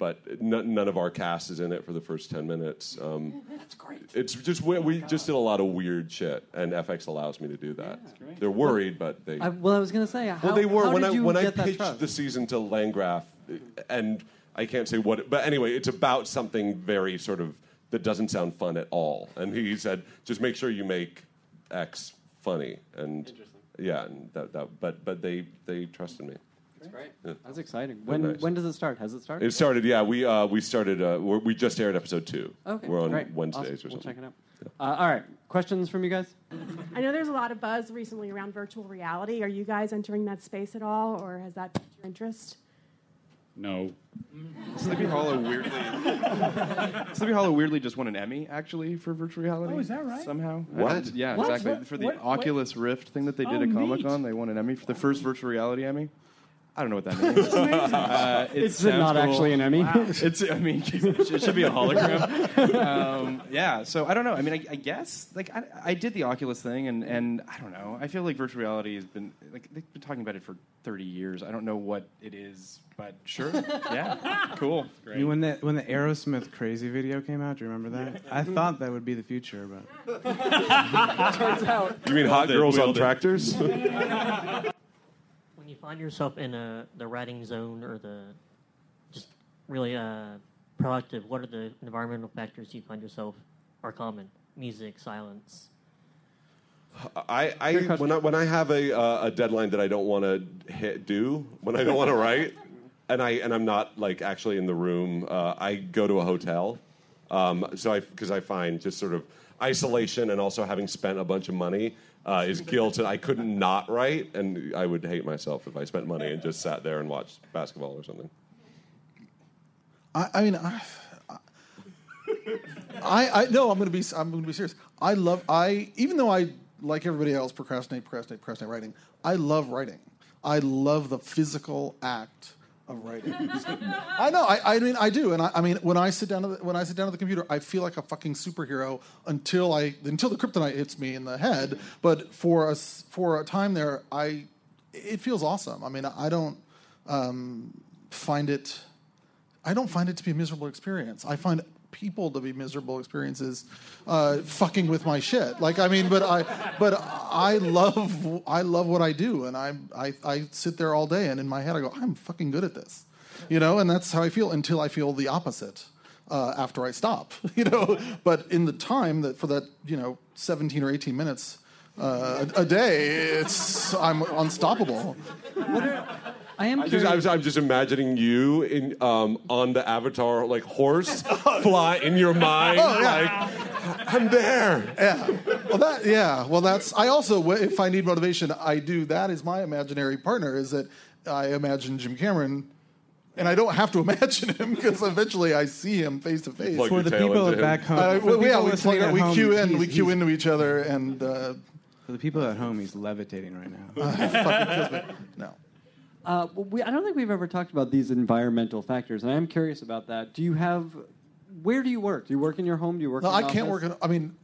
none of our cast is in it for the first 10 minutes. That's great. It's just we just did a lot of weird shit, and FX allows me to do that. Yeah, they're worried, but they... I was going to say, when I pitched the season to Landgraf, and I can't say what... But anyway, it's about something very sort of that doesn't sound fun at all. And he said, just make sure you make X funny. And yeah, and but they trusted me. That's great. Yeah. That's exciting. When does it start? Has it started? It started. Yeah, we started. We just aired episode 2. Okay, we're on Wednesdays or something. We'll check it out. Yeah. All right, questions from you guys? I know there's a lot of buzz recently around virtual reality. Are you guys entering that space at all, or has that piqued your interest? No. Sleepy Hollow weirdly just won an Emmy, actually, for virtual reality. Oh, is that right? Somehow. What? Yeah, what? Exactly. What? For the Oculus Rift thing that they did at Comic-Con, they won an Emmy for the first virtual reality Emmy. I don't know what that means. It's amazing. It's not cool. Actually an Emmy. Wow. It should be a hologram. Yeah, so I don't know. I mean, I guess like I did the Oculus thing, and I don't know. I feel like virtual reality has been like they've been talking about it for 30 years. I don't know what it is, but sure, yeah, cool. Great. I mean, when the Aerosmith Crazy video came out, do you remember that? Yeah. I thought that would be the future, but turns out. You mean hot girls on tractors? You find yourself in the writing zone or the just really productive. What are the environmental factors you find yourself are common? Music, silence. When I have a deadline that I don't want to when I don't want to write, and I'm not like actually in the room, I go to a hotel. Because I find just sort of isolation and also having spent a bunch of money. Is guilt, and I couldn't not write, and I would hate myself if I spent money and just sat there and watched basketball or something. I'm going to be serious. Even though I, like everybody else, procrastinate writing. I love writing. I love the physical act of writing. I know. When I sit down at the computer, I feel like a fucking superhero until the kryptonite hits me in the head. But for a time there, it feels awesome. I mean, I don't find it to be a miserable experience. I find people to be miserable experiences, fucking with my shit. Like, I mean, but I love what I do, and I sit there all day, and in my head I go, I'm fucking good at this, and that's how I feel until I feel the opposite after I stop, But in the time that 17 or 18 minutes a day, I'm unstoppable. I'm just imagining you in on the Avatar, like horse fly in your mind. Oh, yeah. Like, I'm there. Yeah. I also, if I need motivation, I do. That is my imaginary partner. Is that I imagine Jim Cameron, and I don't have to imagine him because eventually I see him face to face. For the people back home, we cue into each other, and for the people at home, he's levitating right now. Fucking kiss me. No. I don't think we've ever talked about these environmental factors, and I am curious about that. Where do you work? Do you work in your home? Do you work in an office? No, I can't work in...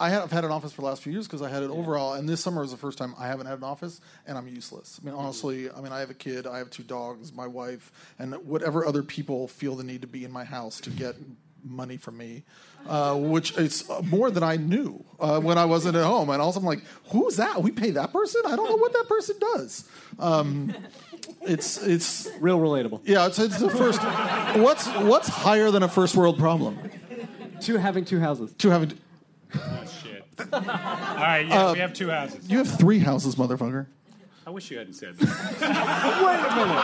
I've had an office for the last few years because I had it overall, and this summer was the first time I haven't had an office, and I'm useless. I mean, honestly, I have a kid, I have 2 dogs, my wife, and whatever other people feel the need to be in my house to get money from me, which is more than I knew when I wasn't at home. And also I'm like, who's that? We pay that person? I don't know what that person does. It's real relatable. Yeah, it's the first. What's higher than a first world problem? Having two houses. Oh, shit. All right, yeah, we have two houses. You have three houses, motherfucker. I wish you hadn't said that. Wait a minute.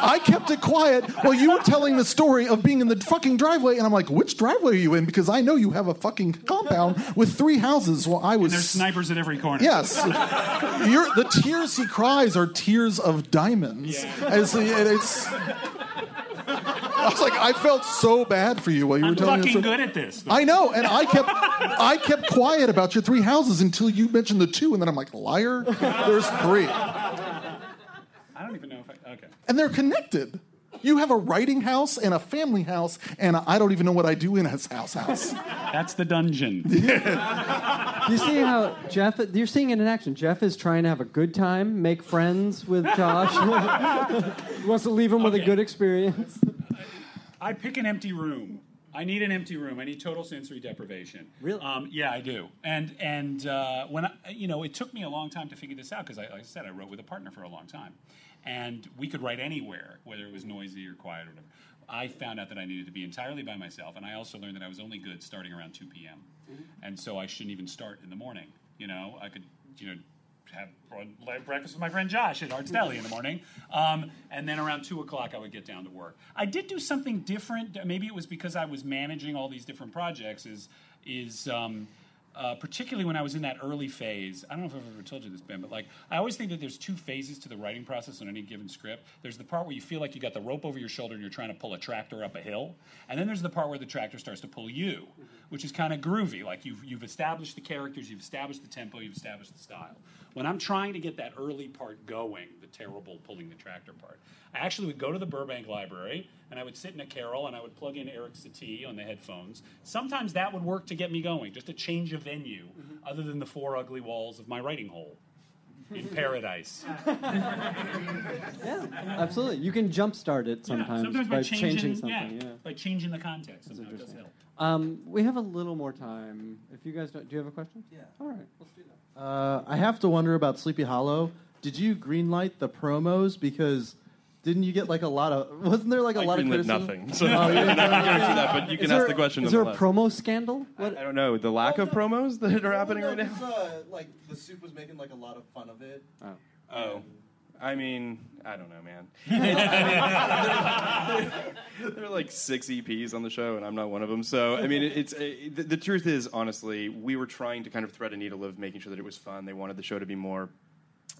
I kept it quiet while you were telling the story of being in the fucking driveway, and I'm like, which driveway are you in? Because I know you have a fucking compound with three houses. Well, I was. And there's snipers at every corner. Yes. The tears he cries are tears of diamonds. Yeah. I was like, I felt so bad for you while you were telling me. I'm fucking good at this. I know, and I kept quiet about your three houses until you mentioned the two, and then I'm like, liar, there's three. I don't even know if I... Okay. And they're connected. You have a writing house and a family house, and I don't even know what I do in his house. That's the dungeon. Yeah. You see how Jeff... You're seeing it in action. Jeff is trying to have a good time, make friends with Josh. He wants to leave him with a good experience. I pick an empty room. I need an empty room. I need total sensory deprivation. Really? Yeah, I do. And when I, it took me a long time to figure this out because, like I said, I wrote with a partner for a long time, and we could write anywhere, whether it was noisy or quiet or whatever. I found out that I needed to be entirely by myself, and I also learned that I was only good starting around 2 p.m. Mm-hmm. And so I shouldn't even start in the morning. I could, have breakfast with my friend Josh at Arts Deli in the morning, and then around 2 o'clock I would get down to work. I did do something different. Maybe it was because I was managing all these different projects, particularly when I was in that early phase. I don't know if I've ever told you this, Ben, but I always think that there's two phases to the writing process on any given script. There's the part where you feel like you got the rope over your shoulder and you're trying to pull a tractor up a hill, and then there's the part where the tractor starts to pull you, which is kind of groovy. Like you've established the characters, you've established the tempo, you've established the style. When I'm trying to get that early part going, the terrible pulling the tractor part, I actually would go to the Burbank Library and I would sit in a carol and I would plug in Eric Satie on the headphones. Sometimes that would work to get me going, just a change of venue, other than the four ugly walls of my writing hole in paradise. Yeah, absolutely. You can jumpstart it sometimes, by changing something. Yeah, by changing the context. That's interesting. It does help. We have a little more time. If you guys do you have a question? Yeah. All right, let's do that. I have to wonder about Sleepy Hollow. Did you greenlight the promos? Because didn't you get wasn't there a lot of criticism? I greenlit nothing. So I can't answer that, but you can ask the question. Is there a promo scandal? I don't know. The lack of promos that are happening right now? The Soup was making a lot of fun of it. Oh. I mean, I don't know, man. There are 6 EPs on the show, and I'm not one of them. So, I mean, the truth is, honestly, we were trying to kind of thread a needle of making sure that it was fun. They wanted the show to be more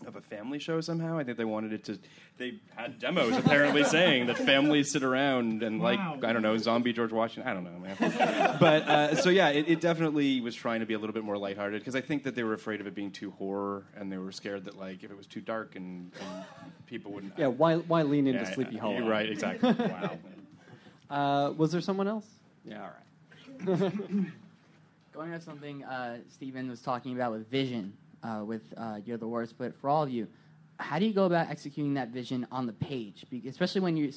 of a family show somehow. I think they wanted it to... They had demos apparently saying that families sit around and, I don't know, zombie George Washington. I don't know, man. But, it definitely was trying to be a little bit more lighthearted because I think that they were afraid of it being too horror and they were scared that, if it was too dark and people wouldn't... Yeah, why lean into Sleepy Hollow? You're right, exactly. Wow. Was there someone else? Yeah, all right. Going on something Stephen was talking about with vision... You're the Worst, but for all of you, how do you go about executing that vision on the page? Especially when you're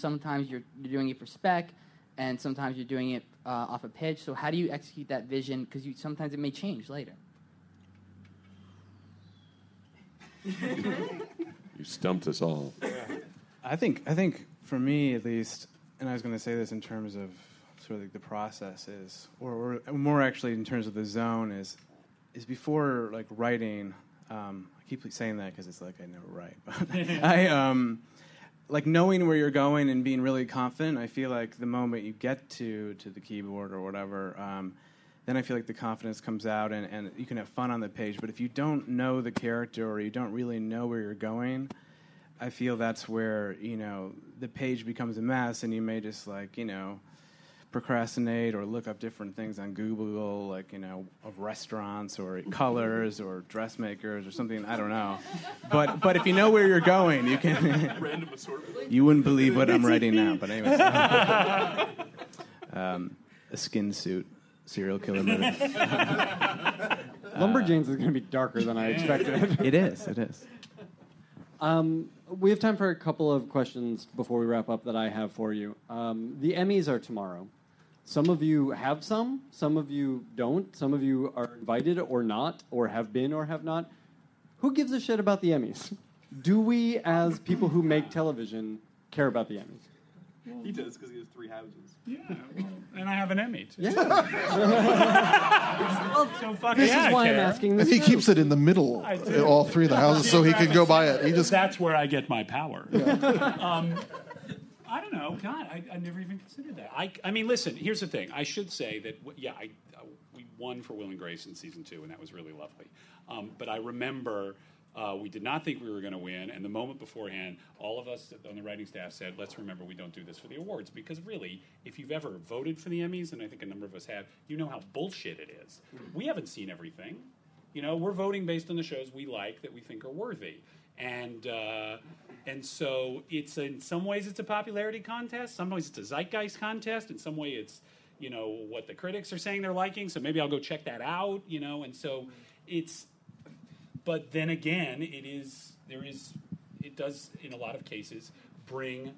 doing it for spec, and sometimes you're doing it off a pitch. So how do you execute that vision? Because sometimes it may change later. You stumped us all. I think for me at least, and I was going to say this in terms of sort of the process is, or more actually in terms of the zone is before writing. I keep saying that because it's I never write. But I knowing where you're going and being really confident. I feel like the moment you get to the keyboard or whatever, then I feel like the confidence comes out and you can have fun on the page. But if you don't know the character or you don't really know where you're going, I feel that's where the page becomes a mess and you may just procrastinate or look up different things on Google, of restaurants or colors or dressmakers or something. I don't know. But if you know where you're going, you can. Random assortment. You wouldn't believe what I'm writing now. But anyways, a skin suit, serial killer murder. Lumberjanes is going to be darker than I expected. It is. We have time for a couple of questions before we wrap up that I have for you. The Emmys are tomorrow. Some of you have some of you don't, some of you are invited or not, or have been or have not. Who gives a shit about the Emmys? Do we, as people who make television, care about the Emmys? Well, he does, because he has three houses. Yeah, well, and I have an Emmy, too. Yeah. So fuck this is why I'm asking this. And he keeps it in the middle, all three of the houses, so he can go buy it. He just... That's where I get my power. Yeah. I don't know. God, I never even considered that. I mean, listen, here's the thing. I should say that, we won for Will and Grace in season 2, and that was really lovely. But I remember we did not think we were going to win, and the moment beforehand, all of us on the writing staff said, let's remember we don't do this for the awards, because really, if you've ever voted for the Emmys, and I think a number of us have, you know how bullshit it is. We haven't seen everything. You know, we're voting based on the shows we like that we think are worthy. And so it's in some ways it's a popularity contest, some ways it's a zeitgeist contest, in some way it's, you know, what the critics are saying they're liking, so maybe I'll go check that out, you know, and so it's, but then again, it is, there is, it does in a lot of cases bring,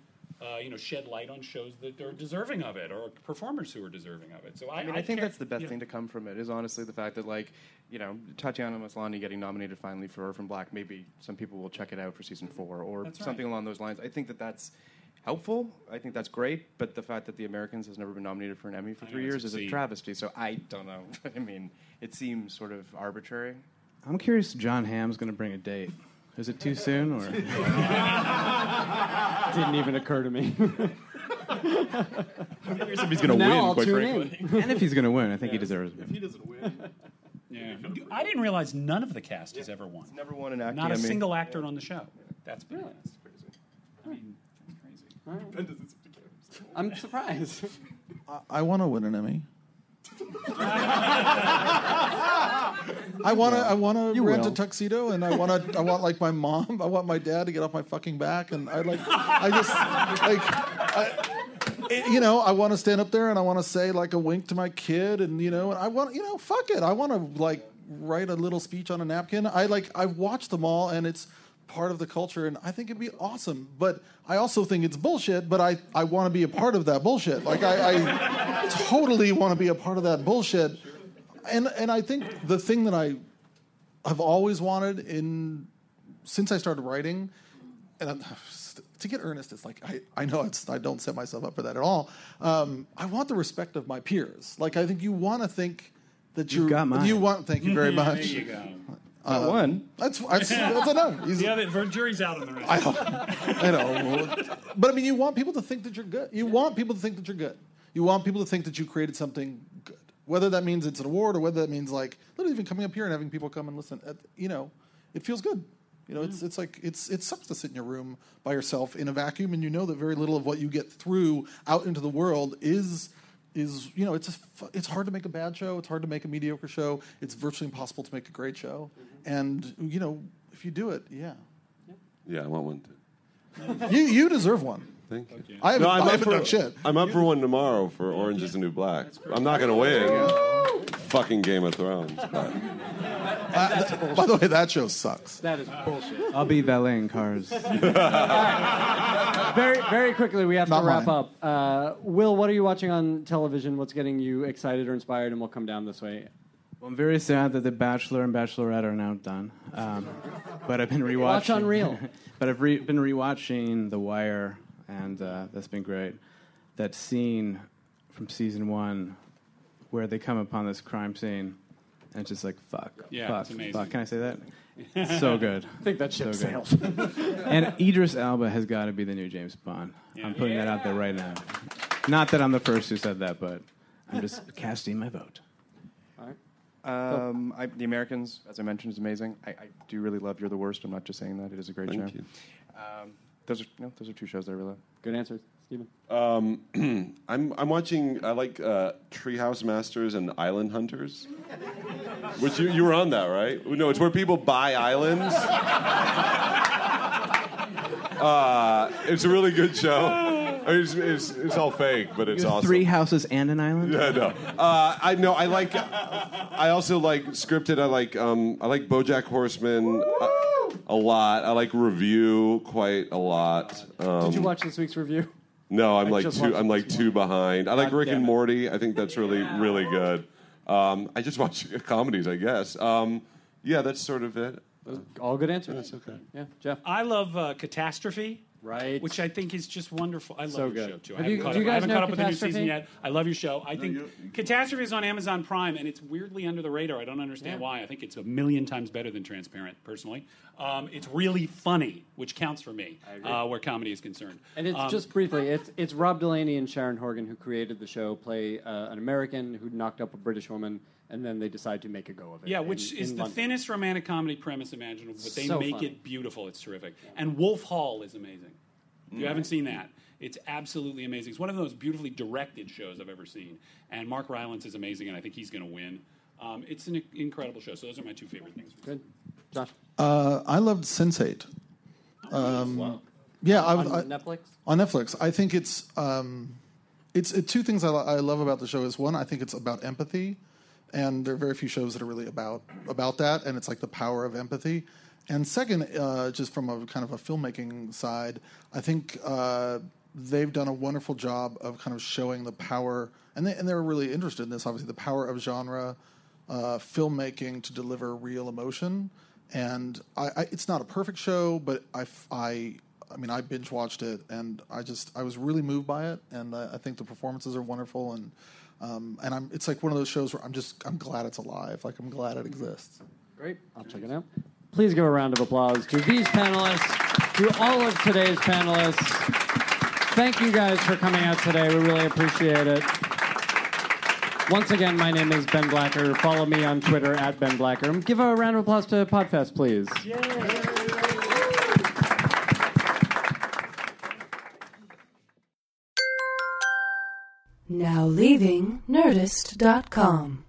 you know, shed light on shows that are deserving of it or performers who are deserving of it. So I think that's the best thing to come from it is honestly the fact that, like, you know, Tatiana Maslany getting nominated finally for Orphan Black, maybe some people will check it out for season 4 or something along those lines. I think that that's helpful. I think that's great. But the fact that The Americans has never been nominated for an Emmy for 3 years is a travesty. So I don't know. I mean, it seems sort of arbitrary. I'm curious if John Hamm's going to bring a date. Is it too soon? Or didn't even occur to me. I'm curious if he's going to win, quite frankly. And if he's going to win, I think he deserves it. If he doesn't win... Yeah. I didn't realize none of the cast has ever won. It's never won an actor. Not a single actor on the show. Yeah. That's brilliant. Yeah, that's crazy. I mean, that's crazy. Right. Ben doesn't speak Arabic. I'm surprised. I want to win an Emmy. I want to rent a tuxedo, and I want like my mom. I want my dad to get off my fucking back, and I want to stand up there and I want to say like a wink to my kid, and you know, and I want, you know, fuck it. I want to like write a little speech on a napkin. I've watched them all, and it's part of the culture, and I think it'd be awesome. But I also think it's bullshit. But I want to be a part of that bullshit. Like I totally want to be a part of that bullshit. And I think the thing that I have always wanted since I started writing, and I'm, to get earnest, it's like I know I don't set myself up for that at all. I want the respect of my peers. Like I think you want to think that you want. Thank you very much. There you go. I won. That's a no. The jury's out on the rest. I know. But I mean, you want people to think that you're good. You want people to think that you're good. You want people to think that you created something good. Whether that means it's an award or whether that means like literally even coming up here and having people come and listen. You know, it feels good. You know, it's like it sucks to sit in your room by yourself in a vacuum, and you know that very little of what you get through out into the world is you know, it's hard to make a bad show. It's hard to make a mediocre show. It's virtually impossible to make a great show. Mm-hmm. And you know, if you do it, I want one too. You deserve one. Thank you. Okay. I haven't done shit. I'm up for one tomorrow for Orange is the New Black. I'm not gonna win. Fucking Game of Thrones. By the way, that show sucks. That is bullshit. I'll be valeting cars. Very, very quickly, we have to wrap up. Will, what are you watching on television? What's getting you excited or inspired? And we'll come down this way. Well, I'm very sad that The Bachelor and Bachelorette are now done. But I've been rewatching. Watch Unreal. But I've been rewatching The Wire, and that's been great. That scene from season 1 where they come upon this crime scene. And it's just like, fuck. Can I say that? It's so good. I think that ship sails. And Idris Elba has got to be the new James Bond. Yeah. I'm putting that out there right now. Not that I'm the first who said that, but I'm just casting my vote. All right. The Americans, as I mentioned, is amazing. I do really love You're the Worst. I'm not just saying that. It is a great show. Thank you. Those are two shows that I really love. Good answers. Steven? I'm watching, I like Treehouse Masters and Island Hunters. Which you were on that, right? No, it's where people buy islands. It's a really good show. I mean, it's all fake, but it's awesome. 3 houses and an island? Yeah, no. I also like scripted. I like BoJack Horseman a lot. I like Review quite a lot. Did you watch this week's Review? No, I'm like two behind. I like Rick and Morty. I think that's really, really good. I just watch comedies, I guess. Yeah, that's sort of it. Those all good answers. That's okay. Yeah, Jeff. I love Catastrophe. Right. Which I think is just wonderful. I love your show, too. I haven't caught up with the new season yet. I love your show. I think Catastrophe is on Amazon Prime, and it's weirdly under the radar. I don't understand why. I think it's 1,000,000 times better than Transparent, personally. It's really funny, which counts for me, where comedy is concerned. And it's just briefly, it's Rob Delaney and Sharon Horgan, who created the show, play an American who knocked up a British woman, and then they decide to make a go of it. Yeah, which is the thinnest romantic comedy premise imaginable, but they make it beautiful. It's terrific. And Wolf Hall is amazing. If you haven't seen that, it's absolutely amazing. It's one of the most beautifully directed shows I've ever seen. And Mark Rylance is amazing, and I think he's going to win. It's an incredible show. So those are my two favorite things. Good. Josh? I loved Sense8. Wow. Yeah. On Netflix? On Netflix. I think it's two things I love about the show is, one, I think it's about empathy. And there are very few shows that are really about that. And it's like the power of empathy. And second, just from a kind of a filmmaking side, I think they've done a wonderful job of kind of showing the power, and they're really interested in this, obviously, the power of genre filmmaking to deliver real emotion. And it's not a perfect show, but I mean, I binge watched it, and I was really moved by it, and I think the performances are wonderful, and it's like one of those shows where I'm glad it's alive, like I'm glad it exists. Great, I'll check it out. Please give a round of applause to these panelists, to all of today's panelists. Thank you guys for coming out today. We really appreciate it. Once again, my name is Ben Blacker. Follow me on Twitter at Ben Blacker. And give a round of applause to Podfest, please. Yay. Now leaving Nerdist.com.